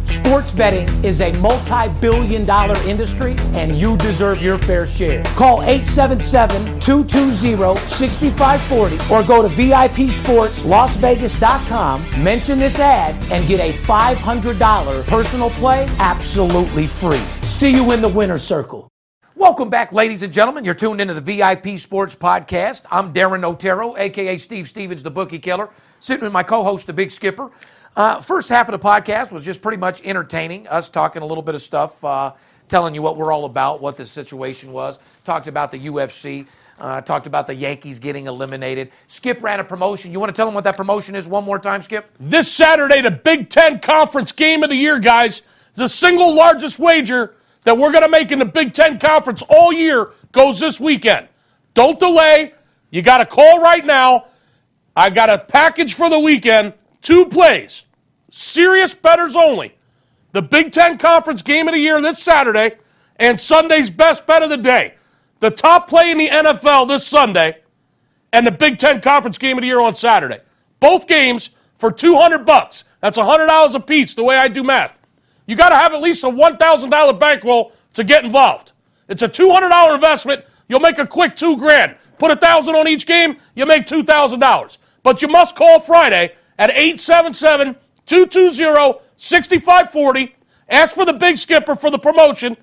sports betting is a multi-billion-dollar industry, and you deserve your fair share. Call 877-220-6540 or go to VIPSportsLasVegas.com, mention this ad, and get a $500 personal play absolutely free. See you in the winner's circle. Welcome back, ladies and gentlemen. You're tuned into the VIP Sports Podcast. I'm Darren Otero, a.k.a. Steve Stevens, the Bookie Killer, sitting with my co-host, the Big Skipper. First half of the podcast was just pretty much entertaining, us talking a little bit of stuff, telling you what we're all about, what the situation was. Talked about the UFC, talked about the Yankees getting eliminated. Skip ran a promotion. You want to tell them what that promotion is one more time, Skip? This Saturday, the Big Ten Conference Game of the Year, guys. The single largest wager that we're going to make in the Big Ten Conference all year goes this weekend. Don't delay. You got to call right now. I've got a package for the weekend. 2 plays. Serious bettors only. The Big Ten Conference Game of the Year this Saturday and Sunday's best bet of the day. The top play in the NFL this Sunday and the Big Ten Conference Game of the Year on Saturday. Both games for $200. That's $100 apiece the way I do math. You got to have at least a $1,000 bankroll to get involved. It's a $200 investment. You'll make a quick $2,000. Put $1,000 on each game, you make $2,000. But you must call Friday at 877-220-6540. Ask for the Big Skipper for the promotion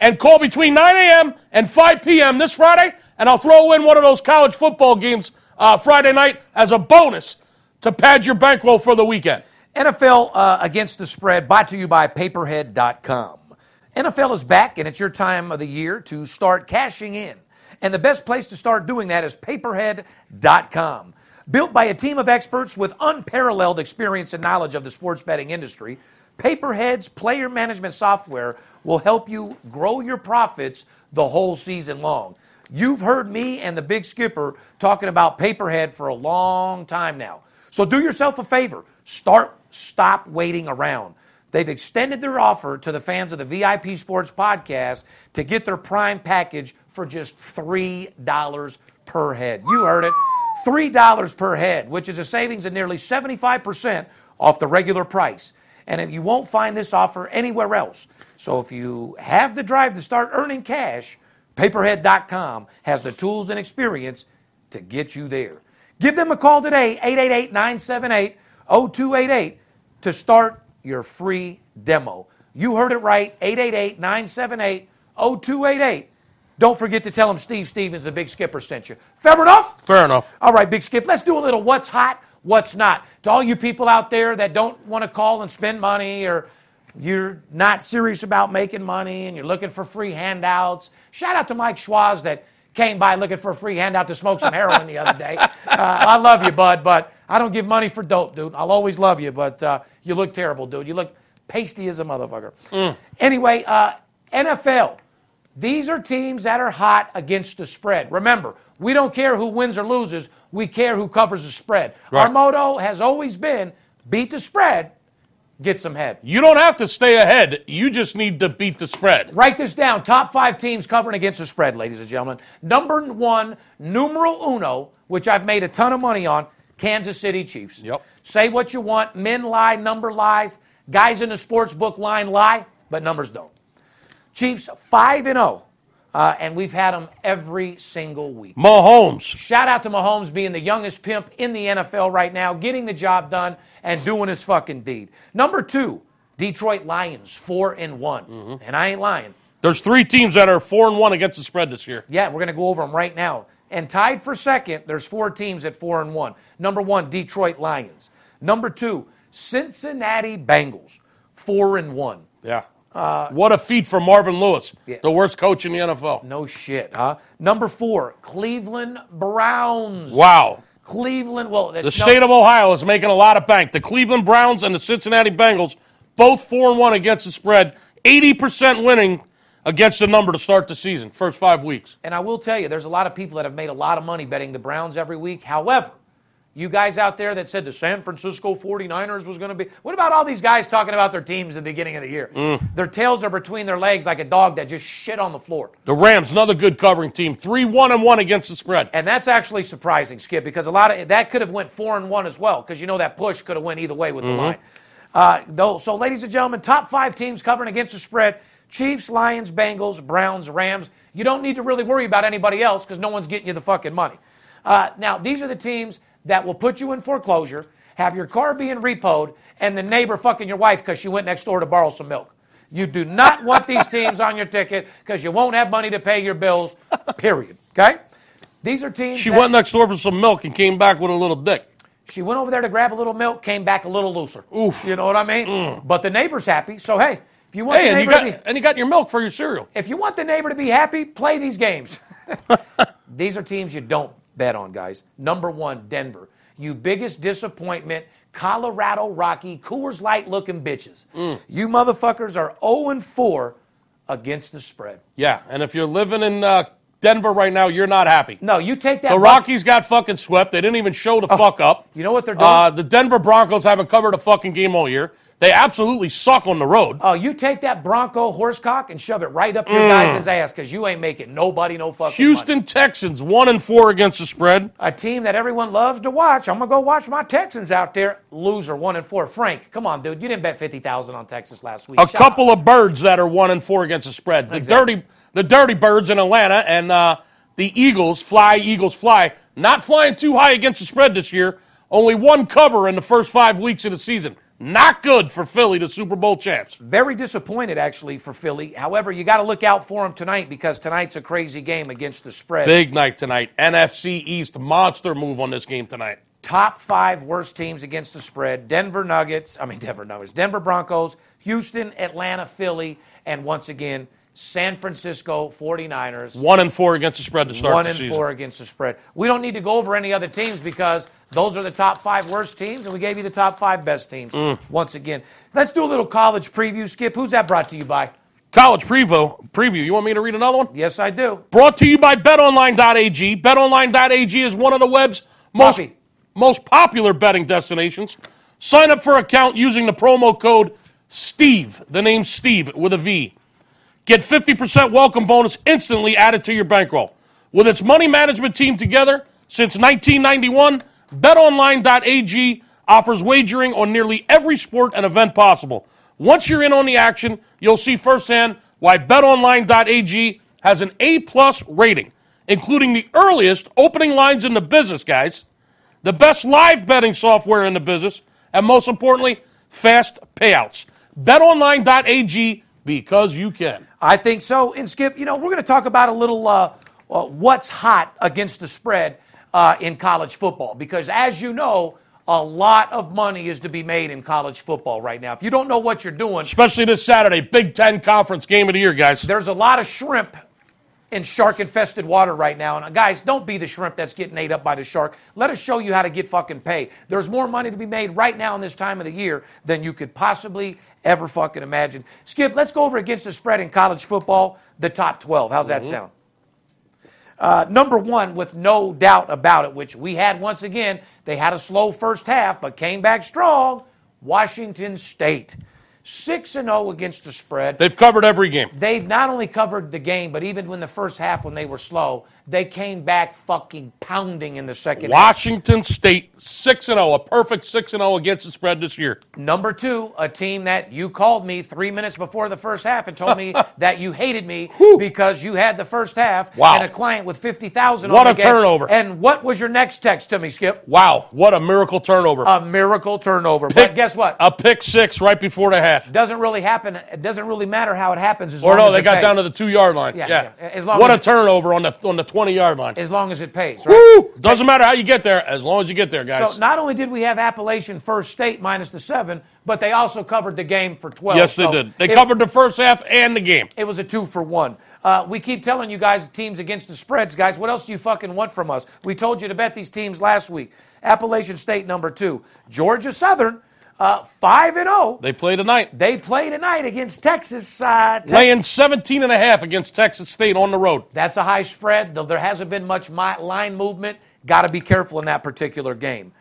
and call between 9 a.m. and 5 p.m. this Friday, and I'll throw in one of those college football games Friday night as a bonus to pad your bankroll for the weekend. NFL Against the Spread, brought to you by Paperhead.com. NFL is back, and it's your time of the year to start cashing in. And the best place to start doing that is Paperhead.com. Built by a team of experts with unparalleled experience and knowledge of the sports betting industry, Paperhead's player management software will help you grow your profits the whole season long. You've heard me and the Big Skipper talking about Paperhead for a long time now. So do yourself a favor. Stop waiting around. They've extended their offer to the fans of the VIP Sports Podcast to get their prime package for just $3 per head. You heard it, $3 per head, which is a savings of nearly 75% off the regular price. And you won't find this offer anywhere else. So if you have the drive to start earning cash, Paperhead.com has the tools and experience to get you there. Give them a call today, 888-978-0288, to start your free demo. You heard it right, 888-978-0288. Don't forget to tell them Steve Stevens, the Big Skipper, sent you. Fair enough? Fair enough. All right, Big Skip, let's do a little what's hot, what's not. To all you people out there that don't want to call and spend money, or you're not serious about making money and you're looking for free handouts, shout out to Mike Schwaz that came by looking for a free handout to smoke some heroin the other day. I love you, bud, but I don't give money for dope, dude. I'll always love you, but you look terrible, dude. You look pasty as a motherfucker. Anyway, NFL, these are teams that are hot against the spread. Remember, we don't care who wins or loses. We care who covers the spread. Right. Our motto has always been, beat the spread, get some head. You don't have to stay ahead. You just need to beat the spread. Write this down. Top 5 teams covering against the spread, ladies and gentlemen. Number 1, numero uno, which I've made a ton of money on, Kansas City Chiefs. Yep. Say what you want. Men lie. Number lies. Guys in the sports book line lie, but numbers don't. Chiefs 5-0, and we've had them every single week. Mahomes. Shout out to Mahomes being the youngest pimp in the NFL right now, getting the job done and doing his fucking deed. Number 2, Detroit Lions, 4-1. Mm-hmm. And I ain't lying. There's 3 teams that are 4-1 against the spread this year. Yeah, we're going to go over them right now. And tied for second, there's 4 teams at 4-1. Number 1, Detroit Lions. Number 2, Cincinnati Bengals, 4-1. Yeah. What a feat for Marvin Lewis, yeah, the worst coach in the NFL. No shit, huh? Number 4, Cleveland Browns. Wow. Cleveland, well, the state of Ohio is making a lot of bank. The Cleveland Browns and the Cincinnati Bengals, both 4-1 against the spread, 80% winning against the number to start the season, first 5 weeks. And I will tell you, there's a lot of people that have made a lot of money betting the Browns every week. However, You guys out there that said the San Francisco 49ers was going to be... What about all these guys talking about their teams at the beginning of the year? Their tails are between their legs like a dog that just shit on the floor. The Rams, another good covering team. 3-1-1 against the spread. And that's actually surprising, Skip, because a lot of... That could have went 4-1 as well, because you know that push could have went either way with the line. So, ladies and gentlemen, top five teams covering against the spread. Chiefs, Lions, Bengals, Browns, Rams. You don't need to really worry about anybody else because no one's getting you the fucking money. Now, these are the teams... that will put you in foreclosure, have your car being repoed, and the neighbor fucking your wife because she went next door to borrow some milk. You do not want these teams on your ticket because you won't have money to pay your bills, period. Okay? These are teams She went next door for some milk and came back with a little dick. She went over there to grab a little milk, came back a little looser. Oof. You know what I mean? But the neighbor's happy, so hey, if you want the neighbor to be... And you got your milk for your cereal. If you want the neighbor to be happy, play these games. These are teams you don't bet on, guys. Number one, Denver. You biggest disappointment, Colorado Rocky, Coors Light looking bitches. You motherfuckers are 0-4 against the spread. Yeah, and if you're living in Denver right now, you're not happy. No, you take that. The Rockies got fucking swept. They didn't even show the fuck up. You know what they're doing? The Denver Broncos haven't covered a fucking game all year. They absolutely suck on the road. Oh, you take that Bronco horsecock and shove it right up your guys' ass because you ain't making nobody no fucking money. Texans, 1-4 against the spread. A team that everyone loves to watch. I'm going to go watch my Texans out there. Loser, 1-4. Frank, come on, dude. You didn't bet $50,000 on Texas last week. A couple of birds that are 1-4 against the spread. Exactly. The dirty birds in Atlanta and the Eagles fly. Not flying too high against the spread this year. Only one cover in the first 5 weeks of the season. Not good for Philly, the Super Bowl champs. Very disappointed, actually, for Philly. However, you got to look out for them tonight because tonight's a crazy game against the spread. Big night tonight. NFC East monster move on this game tonight. Top five worst teams against the spread. Denver Broncos, Houston, Atlanta, Philly, and once again, San Francisco 49ers. 1-4 against the spread to start the season. 1-4 against the spread. We don't need to go over any other teams because... those are the top five worst teams, and we gave you the top five best teams once again. Let's do a little college preview, Skip. Who's that brought to you by? College preview. You want me to read another one? Yes, I do. Brought to you by BetOnline.ag. BetOnline.ag is one of the web's most popular betting destinations. Sign up for an account using the promo code STEVE, the name Steve with a V. Get 50% welcome bonus instantly added to your bankroll. With its money management team together since 1991, BetOnline.ag offers wagering on nearly every sport and event possible. Once you're in on the action, you'll see firsthand why BetOnline.ag has an A-plus rating, including the earliest opening lines in the business, guys, the best live betting software in the business, and most importantly, fast payouts. BetOnline.ag, because you can. I think so. And, Skip, we're going to talk about a little what's hot against the spread in college football, because as you know, a lot of money is to be made in college football right now. If you don't know what you're doing, especially this Saturday, Big Ten Conference Game of the Year, guys. There's a lot of shrimp in shark-infested water right now. And guys, don't be the shrimp that's getting ate up by the shark. Let us show you how to get fucking paid. There's more money to be made right now in this time of the year than you could possibly ever fucking imagine. Skip, let's go over against the spread in college football, the top 12. How's that sound? Number one, with no doubt about it, which we had once again, they had a slow first half, but came back strong, Washington State. 6-0 against the spread. They've covered every game. They've not only covered the game, but even when the first half, when they were slow, they came back fucking pounding in the second half. Washington State, 6-0, a perfect 6-0 against the spread this year. Number two, a team that you called me 3 minutes before the first half and told me that you hated me because you had the first half and a client with $50,000 on the game. What a turnover. And what was your next text to me, Skip? Wow, what a miracle turnover. A miracle turnover. But guess what? A pick six right before the half. Doesn't really happen. It doesn't really matter how it happens as long as it pays. Or no, they got down to the 2-yard line. Yeah. As long what as a turnover on the 20-yard line. As long as it pays, right? Woo! Doesn't matter how you get there, as long as you get there, guys. So not only did we have Appalachian First State minus the 7, but they also covered the game for 12. Yes, they did. They covered the first half and the game. It was a 2-for-1. We keep telling you guys teams against the spreads, guys. What else do you fucking want from us? We told you to bet these teams last week. Appalachian State, number 2. Georgia Southern, 5-0. They play tonight. Against Texas. Laying 17.5 against Texas State on the road. That's a high spread. There hasn't been much line movement. Got to be careful in that particular game.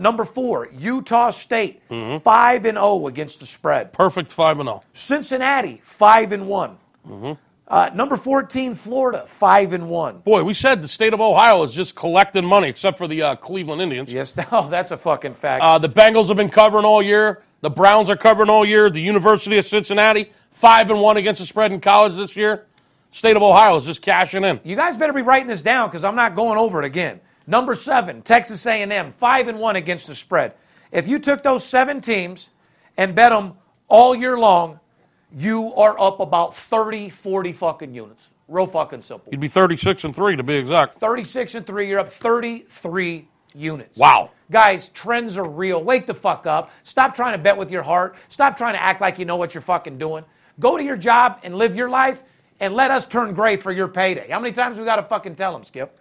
Number four, Utah State, 5-0 against the spread. Perfect 5-0. Cincinnati, 5-1. Mm-hmm. Number 14, Florida, 5-1. Boy, we said the state of Ohio is just collecting money, except for the Cleveland Indians. Yes, no, that's a fucking fact. The Bengals have been covering all year. The Browns are covering all year. The University of Cincinnati, 5-1 against the spread in college this year. State of Ohio is just cashing in. You guys better be writing this down because I'm not going over it again. Number 7, Texas A&M, 5-1 against the spread. If you took those 7 teams and bet them all year long, you are up about 30, 40 fucking units. Real fucking simple. You'd be 36-3 to be exact. 36-3. You're up 33 units. Wow. Guys, trends are real. Wake the fuck up. Stop trying to bet with your heart. Stop trying to act like you know what you're fucking doing. Go to your job and live your life and let us turn gray for your payday. How many times we got to fucking tell them, Skip?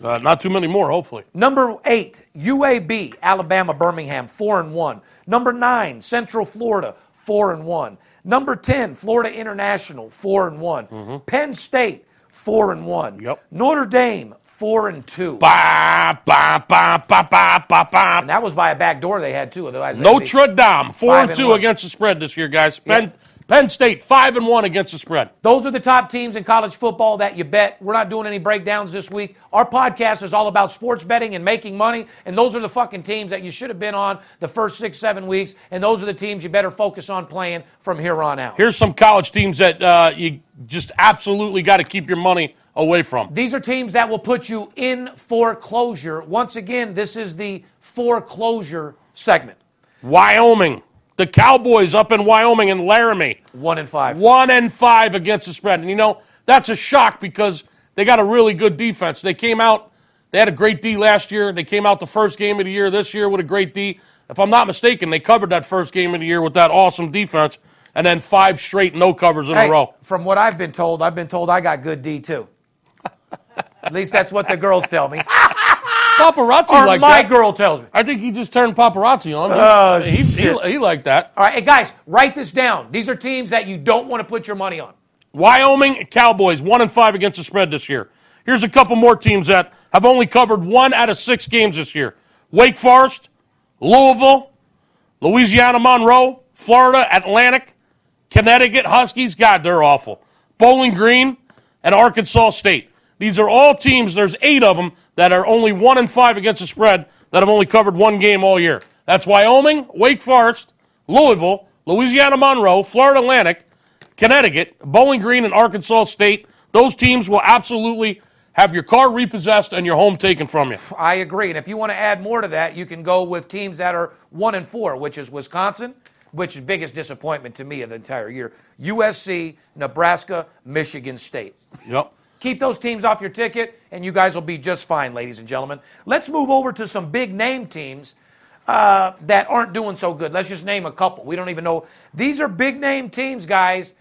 Not too many more, hopefully. Number 8, UAB, Alabama, Birmingham, 4-1. Number 9, Central Florida, 4-1. Number 10, Florida International, 4-1. Mm-hmm. Penn State, 4-1. Yep. Notre Dame, 4-2. Ba, ba, ba, ba, ba, ba, ba. And that was by a back door they had, too. Notre Dame, 4-2 against the spread this year, guys. Penn State, 5-1 against the spread. Those are the top teams in college football that you bet. We're not doing any breakdowns this week. Our podcast is all about sports betting and making money, and those are the fucking teams that you should have been on the first 6-7 weeks, and those are the teams you better focus on playing from here on out. Here's some college teams that you just absolutely got to keep your money away from. These are teams that will put you in foreclosure. Once again, this is the foreclosure segment. Wyoming. The Cowboys up in Wyoming and Laramie. 1-5. 1-5 against the spread. And, you know, that's a shock because they got a really good defense. They came out, they had a great D last year. They came out the first game of the year this year with a great D. If I'm not mistaken, they covered that first game of the year with that awesome defense and then 5 straight no covers in a row. From what I've been told I got good D too. At least that's what the girls tell me. Paparazzi or like my that. Girl tells me. I think he just turned paparazzi on. He liked that. All right, hey guys, write this down. These are teams that you don't want to put your money on. Wyoming Cowboys, 1-5 against the spread this year. Here's a couple more teams that have only covered 1 out of 6 games this year. Wake Forest, Louisville, Louisiana Monroe, Florida Atlantic, Connecticut Huskies. God, they're awful. Bowling Green and Arkansas State. These are all teams, there's 8 of them, that are only 1-5 against the spread that have only covered 1 game all year. That's Wyoming, Wake Forest, Louisville, Louisiana Monroe, Florida Atlantic, Connecticut, Bowling Green, and Arkansas State. Those teams will absolutely have your car repossessed and your home taken from you. I agree. And if you want to add more to that, you can go with teams that are 1-4, which is Wisconsin, which is biggest disappointment to me of the entire year, USC, Nebraska, Michigan State. Yep. Keep those teams off your ticket, and you guys will be just fine, ladies and gentlemen. Let's move over to some big-name teams that aren't doing so good. Let's just name a couple. We don't even know. These are big-name teams, guys,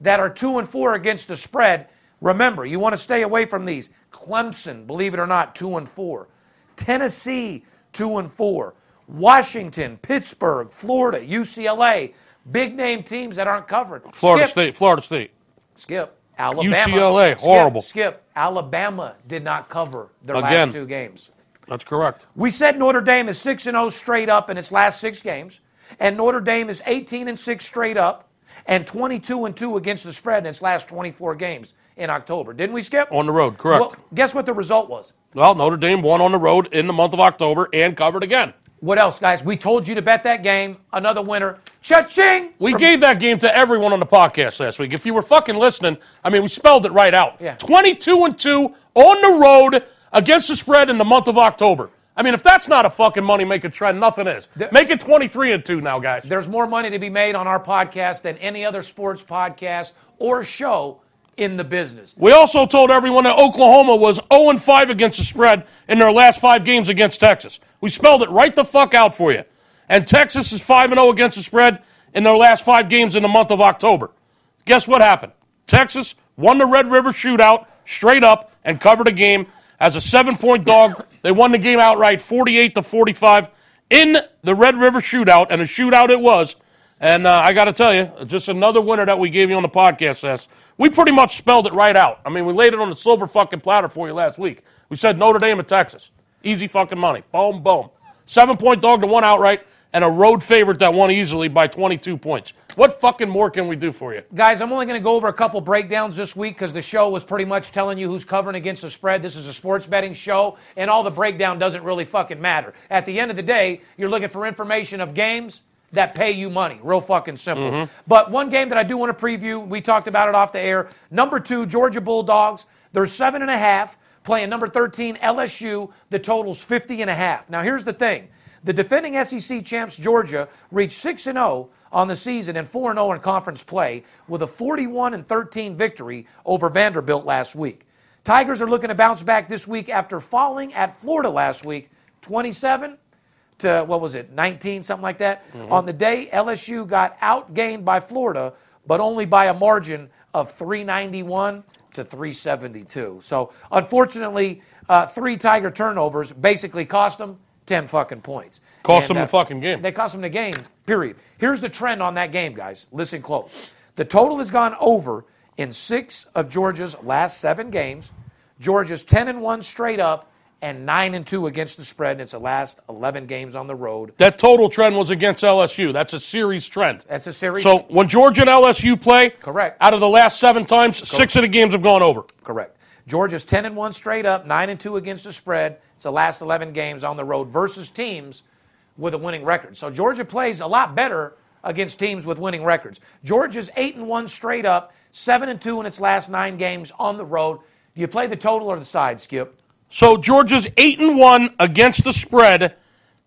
that are 2-4 against the spread. Remember, you want to stay away from these. Clemson, believe it or not, 2-4. Tennessee, 2-4. Washington, Pittsburgh, Florida, UCLA. Big-name teams that aren't covered. Florida State. Skip. Alabama. UCLA, horrible. Skip. Alabama did not cover their last 2 games. That's correct. We said Notre Dame is 6-0 straight up in its last 6 games, and Notre Dame is 18-6 straight up and 22-2 against the spread in its last 24 games in October. Didn't we, Skip? On the road, correct. Well, guess what the result was? Well, Notre Dame won on the road in the month of October and covered again. What else, guys? We told you to bet that game. Another winner. Cha-ching! We gave that game to everyone on the podcast last week. If you were fucking listening, I mean, we spelled it right out. Yeah. 22-2 on the road against the spread in the month of October. I mean, if that's not a fucking money-making trend, nothing is. Make it 23-2 now, guys. There's more money to be made on our podcast than any other sports podcast or show in the business. We also told everyone that Oklahoma was 0-5 against the spread in their last 5 games against Texas. We spelled it right the fuck out for you. And Texas is 5-0 against the spread in their last 5 games in the month of October. Guess what happened? Texas won the Red River Shootout straight up and covered a game as a 7-point dog. They won the game outright 48-45 in the Red River Shootout, and a shootout it was. And I got to tell you, just another winner that we gave you on the podcast last. We pretty much spelled it right out. I mean, we laid it on the silver fucking platter for you last week. We said Notre Dame and Texas. Easy fucking money. Boom, boom. 7-point dog to one outright, and a road favorite that won easily by 22 points. What fucking more can we do for you? Guys, I'm only going to go over a couple breakdowns this week because the show was pretty much telling you who's covering against the spread. This is a sports betting show, and all the breakdown doesn't really fucking matter. At the end of the day, you're looking for information of games that pay you money. Real fucking simple. Mm-hmm. But one game that I do want to preview, we talked about it off the air. Number 2, Georgia Bulldogs. They're 7.5 playing number 13, LSU. The total's 50.5. Now, here's the thing. The defending SEC champs, Georgia, reached 6-0 on the season and 4-0 in conference play with a 41-13 victory over Vanderbilt last week. Tigers are looking to bounce back this week after falling at Florida last week, 27 to, 19, something like that. Mm-hmm. On the day, LSU got outgained by Florida, but only by a margin of 391 to 372. So, unfortunately, 3 Tiger turnovers basically cost them 10 fucking points. Cost them the fucking game. They cost them the game, period. Here's the trend on that game, guys. Listen close. The total has gone over in 6 of Georgia's last 7 games. Georgia's 10-1 straight up and 9-2 against the spread in its last 11 games on the road. That total trend was against LSU. That's a series trend. That's a series. So when Georgia and LSU play, correct, out of the last 7 times, correct, 6 of the games have gone over. Correct. Georgia's 10-1 straight up, 9-2 against the spread. It's the last 11 games on the road versus teams with a winning record. So Georgia plays a lot better against teams with winning records. Georgia's 8-1 straight up, 7-2 in its last 9 games on the road. Do you play the total or the side, Skip? So Georgia's 8-1 against the spread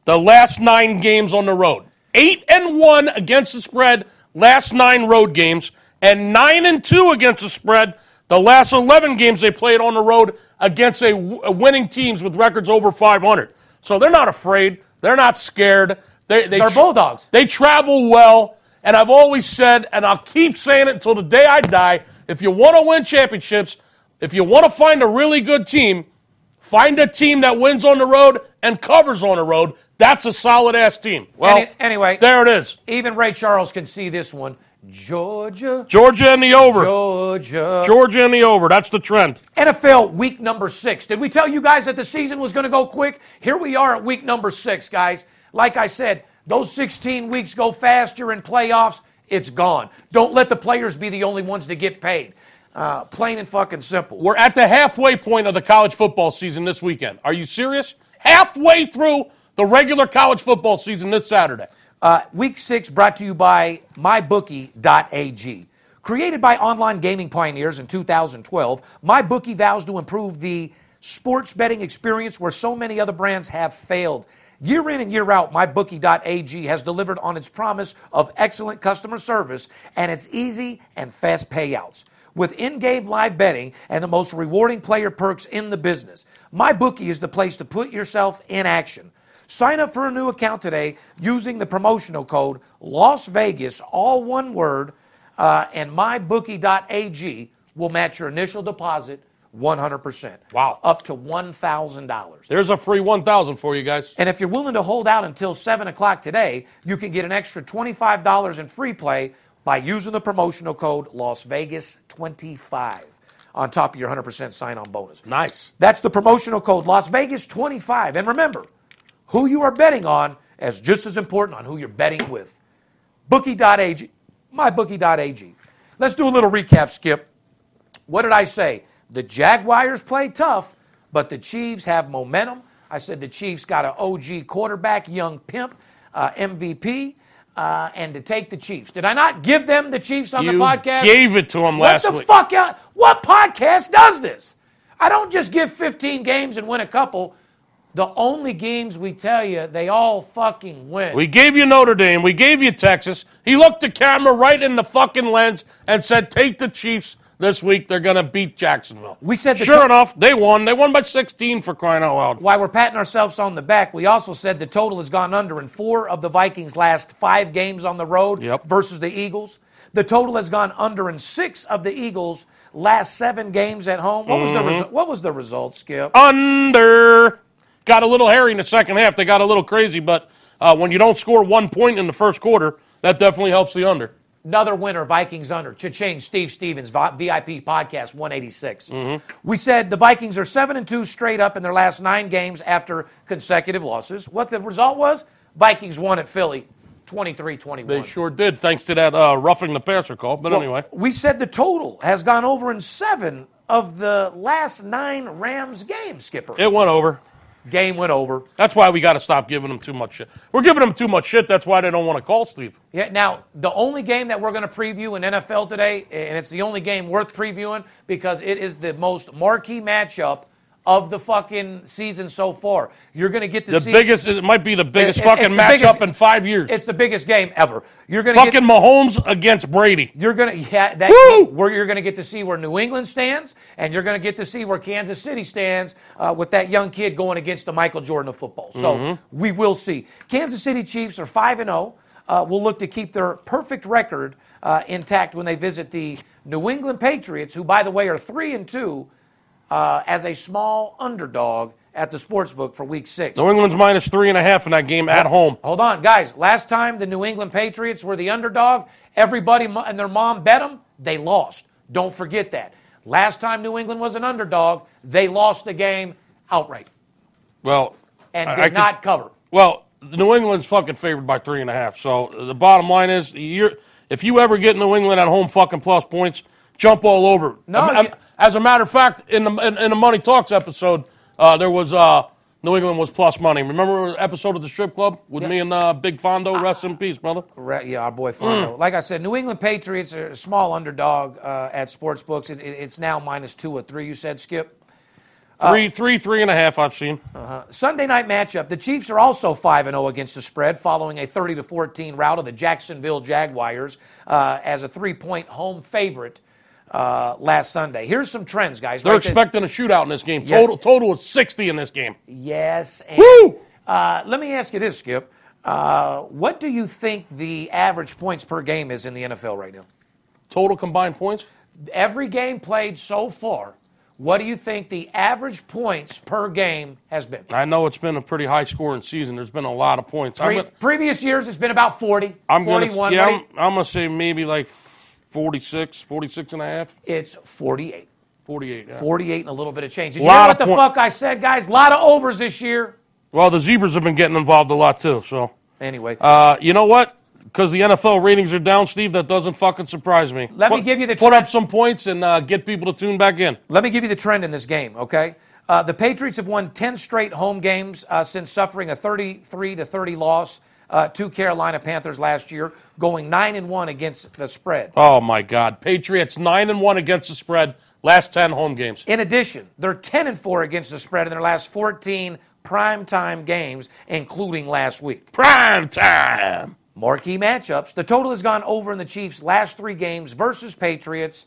the last 9 games on the road. 8-1 against the spread last 9 road games, and 9-2 against the spread the last 11 games they played on the road against a winning teams with records over 500. So they're not afraid. They're not scared. They're Bulldogs. They travel well. And I've always said, and I'll keep saying it until the day I die, if you want to win championships, if you want to find a really good team, find a team that wins on the road and covers on the road. That's a solid-ass team. Well, anyway, there it is. Even Ray Charles can see this one. Georgia in the over. Georgia in the over. That's the trend. NFL week number 6. Did we tell you guys that the season was going to go quick? Here we are at week number 6, guys. Like I said, those 16 weeks go faster in playoffs. It's gone. Don't let the players be the only ones to get paid. Plain and fucking simple. We're at the halfway point of the college football season this weekend. Are you serious? Halfway through the regular college football season this Saturday. Week 6 brought to you by MyBookie.ag. Created by online gaming pioneers in 2012, MyBookie vows to improve the sports betting experience where so many other brands have failed. Year in and year out, MyBookie.ag has delivered on its promise of excellent customer service and its easy and fast payouts. With in-game live betting and the most rewarding player perks in the business, MyBookie is the place to put yourself in action. Sign up for a new account today using the promotional code LASVEGAS, all one word, and MyBookie.ag will match your initial deposit 100%. Wow. Up to $1,000. There's a free $1,000 for you guys. And if you're willing to hold out until 7 o'clock today, you can get an extra $25 in free play by using the promotional code LASVEGAS25. On top of your 100% sign-on bonus. Nice. That's the promotional code LASVEGAS25. And remember, who you are betting on is just as important on who you're betting with. Bookie.ag, MyBookie.ag. Let's do a little recap, Skip. What did I say? The Jaguars play tough, but the Chiefs have momentum. I said the Chiefs got an OG quarterback, young pimp, MVP, and to take the Chiefs. Did I not give them the Chiefs on the podcast? You gave it to them last week. What the fuck? What podcast does this? I don't just give 15 games and win a couple. The only games we tell you, they all fucking win. We gave you Notre Dame. We gave you Texas. He looked the camera right in the fucking lens and said, take the Chiefs this week. They're going to beat Jacksonville. We said enough, they won. They won by 16 for crying out loud. While we're patting ourselves on the back, we also said the total has gone under in 4 of the Vikings' last 5 games on the road versus the Eagles. The total has gone under in 6 of the Eagles' last 7 games at home. What was the result, Skip? Under. Got a little hairy in the second half. They got a little crazy, but when you don't score 1 point in the first quarter, that definitely helps the under. Another winner, Vikings under. Cha-ching, Steve Stevens, VIP podcast 186. Mm-hmm. We said the Vikings are 7-2 straight up in their last 9 games after consecutive losses. What the result was? Vikings won at Philly, 23-21. They sure did, thanks to that roughing the passer call. But well, anyway. We said the total has gone over in 7 of the last 9 Rams games, Skipper. It went over. Game went over. That's why we got to stop giving them too much shit. We're giving them too much shit. That's why they don't want to call Steve. Yeah. Now, the only game that we're going to preview in NFL today, and it's the only game worth previewing because it is the most marquee matchup of the fucking season so far. You're going to get to the see... It might be the biggest matchup in 5 years. It's the biggest game ever. You're going to get... Fucking Mahomes against Brady. You're going to... Yeah, that game where you're going to get to see where New England stands, and you're going to get to see where Kansas City stands with that young kid going against the Michael Jordan of football. So, we will see. Kansas City Chiefs are 5-0. Will look to keep their perfect record intact when they visit the New England Patriots, who, by the way, are 3-2, as a small underdog at the sportsbook for week 6. New England's minus 3.5 in that game at home. Hold on, guys. Last time the New England Patriots were the underdog, everybody and their mom bet them, they lost. Don't forget that. Last time New England was an underdog, they lost the game outright. Well, and did not cover. Well, New England's fucking favored by 3.5. So the bottom line is, if you ever get New England at home fucking plus points, jump all over. No, as a matter of fact, in the Money Talks episode, there was New England was plus money. Remember the episode of the strip club with me and Big Fondo? Rest in peace, brother. Yeah, our boy Fondo. Like I said, New England Patriots are a small underdog at sports books. It's now minus 2 or 3. You said, Skip. 3.5 I've seen. Sunday night matchup. The Chiefs are also 5-0 against the spread, following a 30-14 rout of the Jacksonville Jaguars as a 3-point home favorite. Last Sunday. Here's some trends, guys. They're expecting a shootout in this game. Yeah. Total is 60 in this game. Yes. And, woo! Let me ask you this, Skip. What do you think the average points per game is in the NFL right now? Total combined points? Every game played so far, what do you think the average points per game has been? I know it's been a pretty high-scoring season. There's been a lot of points. Previous years, it's been about 40, 41. I'm going to say maybe like 46.5? It's 48. 48, yeah. 48 and a little bit of change. Did you hear what the fuck I said, guys? A lot of overs this year. Well, the Zebras have been getting involved a lot, too. So anyway. You know what? Because the NFL ratings are down, Steve, that doesn't fucking surprise me. Let me give you the trend. Put up some points and get people to tune back in. Let me give you the trend in this game, okay? The Patriots have won 10 straight home games since suffering a 33-30 loss to Carolina Panthers last year, going 9-1 against the spread. Oh, my God. Patriots 9-1 against the spread, last 10 home games. In addition, they're 10-4 against the spread in their last 14 primetime games, including last week. Primetime! Marquee matchups. The total has gone over in the Chiefs' last 3 games versus Patriots.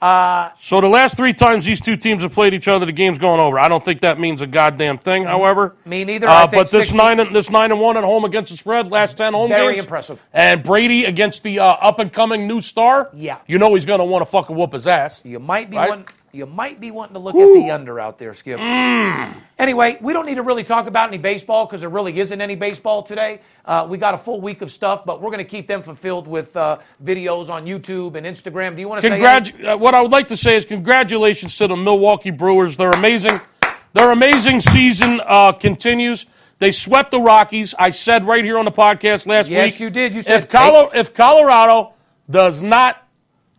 So the last 3 times these two teams have played each other, the game's going over. I don't think that means a goddamn thing, however. Me neither. I think but this 60, 9-1 at home against the spread, last 10 home games. Very impressive. And Brady against the up-and-coming new star. Yeah. You know he's going to want to fucking whoop his ass. You might be wanting to look at the under out there, Skip. Anyway, we don't need to really talk about any baseball because there really isn't any baseball today. We got a full week of stuff, but we're going to keep them fulfilled with videos on YouTube and Instagram. Do you want to say anything? What I would like to say is congratulations to the Milwaukee Brewers. They're amazing. Their amazing season continues. They swept the Rockies. I said right here on the podcast last week. Yes, you did. You said if Colorado does not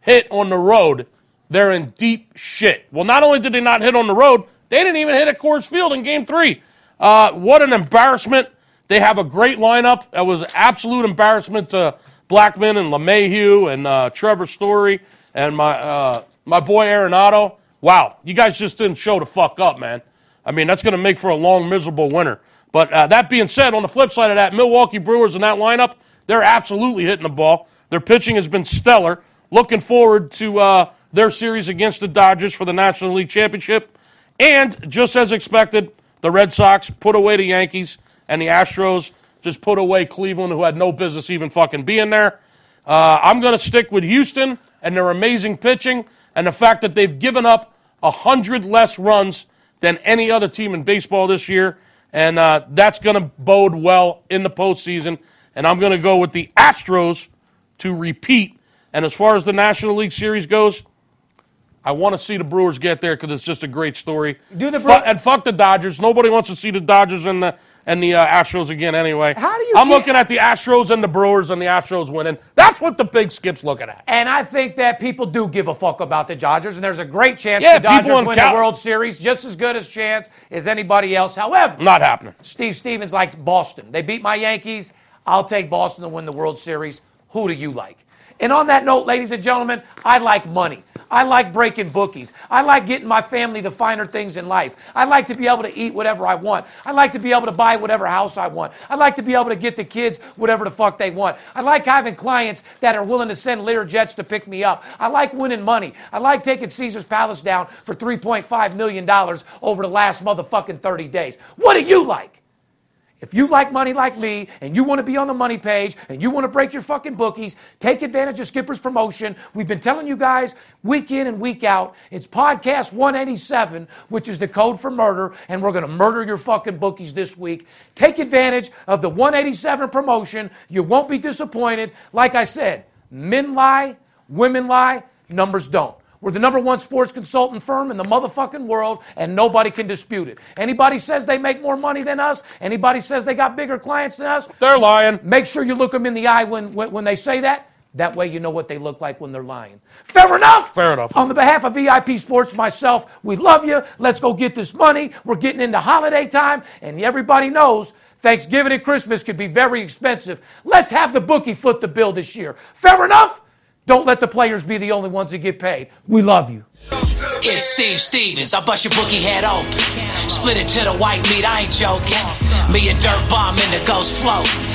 hit on the road, they're in deep shit. Well, not only did they not hit on the road, they didn't even hit at Coors Field in Game 3. What an embarrassment. They have a great lineup. That was an absolute embarrassment to Blackman and LeMahieu and Trevor Story and my boy Arenado. Wow, you guys just didn't show the fuck up, man. I mean, that's going to make for a long, miserable winter. But that being said, on the flip side of that, Milwaukee Brewers in that lineup, they're absolutely hitting the ball. Their pitching has been stellar. Looking forward to... their series against the Dodgers for the National League Championship. And just as expected, the Red Sox put away the Yankees, and the Astros just put away Cleveland, who had no business even fucking being there. I'm going to stick with Houston and their amazing pitching and the fact that they've given up 100 less runs than any other team in baseball this year, and that's going to bode well in the postseason. And I'm going to go with the Astros to repeat. And as far as the National League Series goes, I want to see the Brewers get there because it's just a great story. And fuck the Dodgers. Nobody wants to see the Dodgers and the Astros again anyway. I'm looking at the Astros and the Brewers and the Astros winning. That's what the Big Skip's looking at. And I think that people do give a fuck about the Dodgers, and there's a great chance the Dodgers win the World Series, just as good a chance as anybody else. However, not happening. Steve Stevens liked Boston. They beat my Yankees. I'll take Boston to win the World Series. Who do you like? And on that note, ladies and gentlemen, I like money. I like breaking bookies. I like getting my family the finer things in life. I like to be able to eat whatever I want. I like to be able to buy whatever house I want. I like to be able to get the kids whatever the fuck they want. I like having clients that are willing to send Learjets to pick me up. I like winning money. I like taking Caesar's Palace down for $3.5 million over the last motherfucking 30 days. What do you like? If you like money like me and you want to be on the money page and you want to break your fucking bookies, take advantage of Skipper's promotion. We've been telling you guys week in and week out. It's podcast 187, which is the code for murder, and we're going to murder your fucking bookies this week. Take advantage of the 187 promotion. You won't be disappointed. Like I said, men lie, women lie, numbers don't. We're the #1 sports consultant firm in the motherfucking world, and nobody can dispute it. Anybody says they make more money than us, anybody says they got bigger clients than us, they're lying. Make sure you look them in the eye when they say that. That way you know what they look like when they're lying. Fair enough? Fair enough. On the behalf of VIP Sports, myself, we love you. Let's go get this money. We're getting into holiday time, and everybody knows Thanksgiving and Christmas could be very expensive. Let's have the bookie foot the bill this year. Fair enough? Don't let the players be the only ones that get paid. We love you. It's Steve Stevens. I bust your bookie head open. Split it to the white meat. I ain't joking. Me and Dirt Bomb in the ghost float.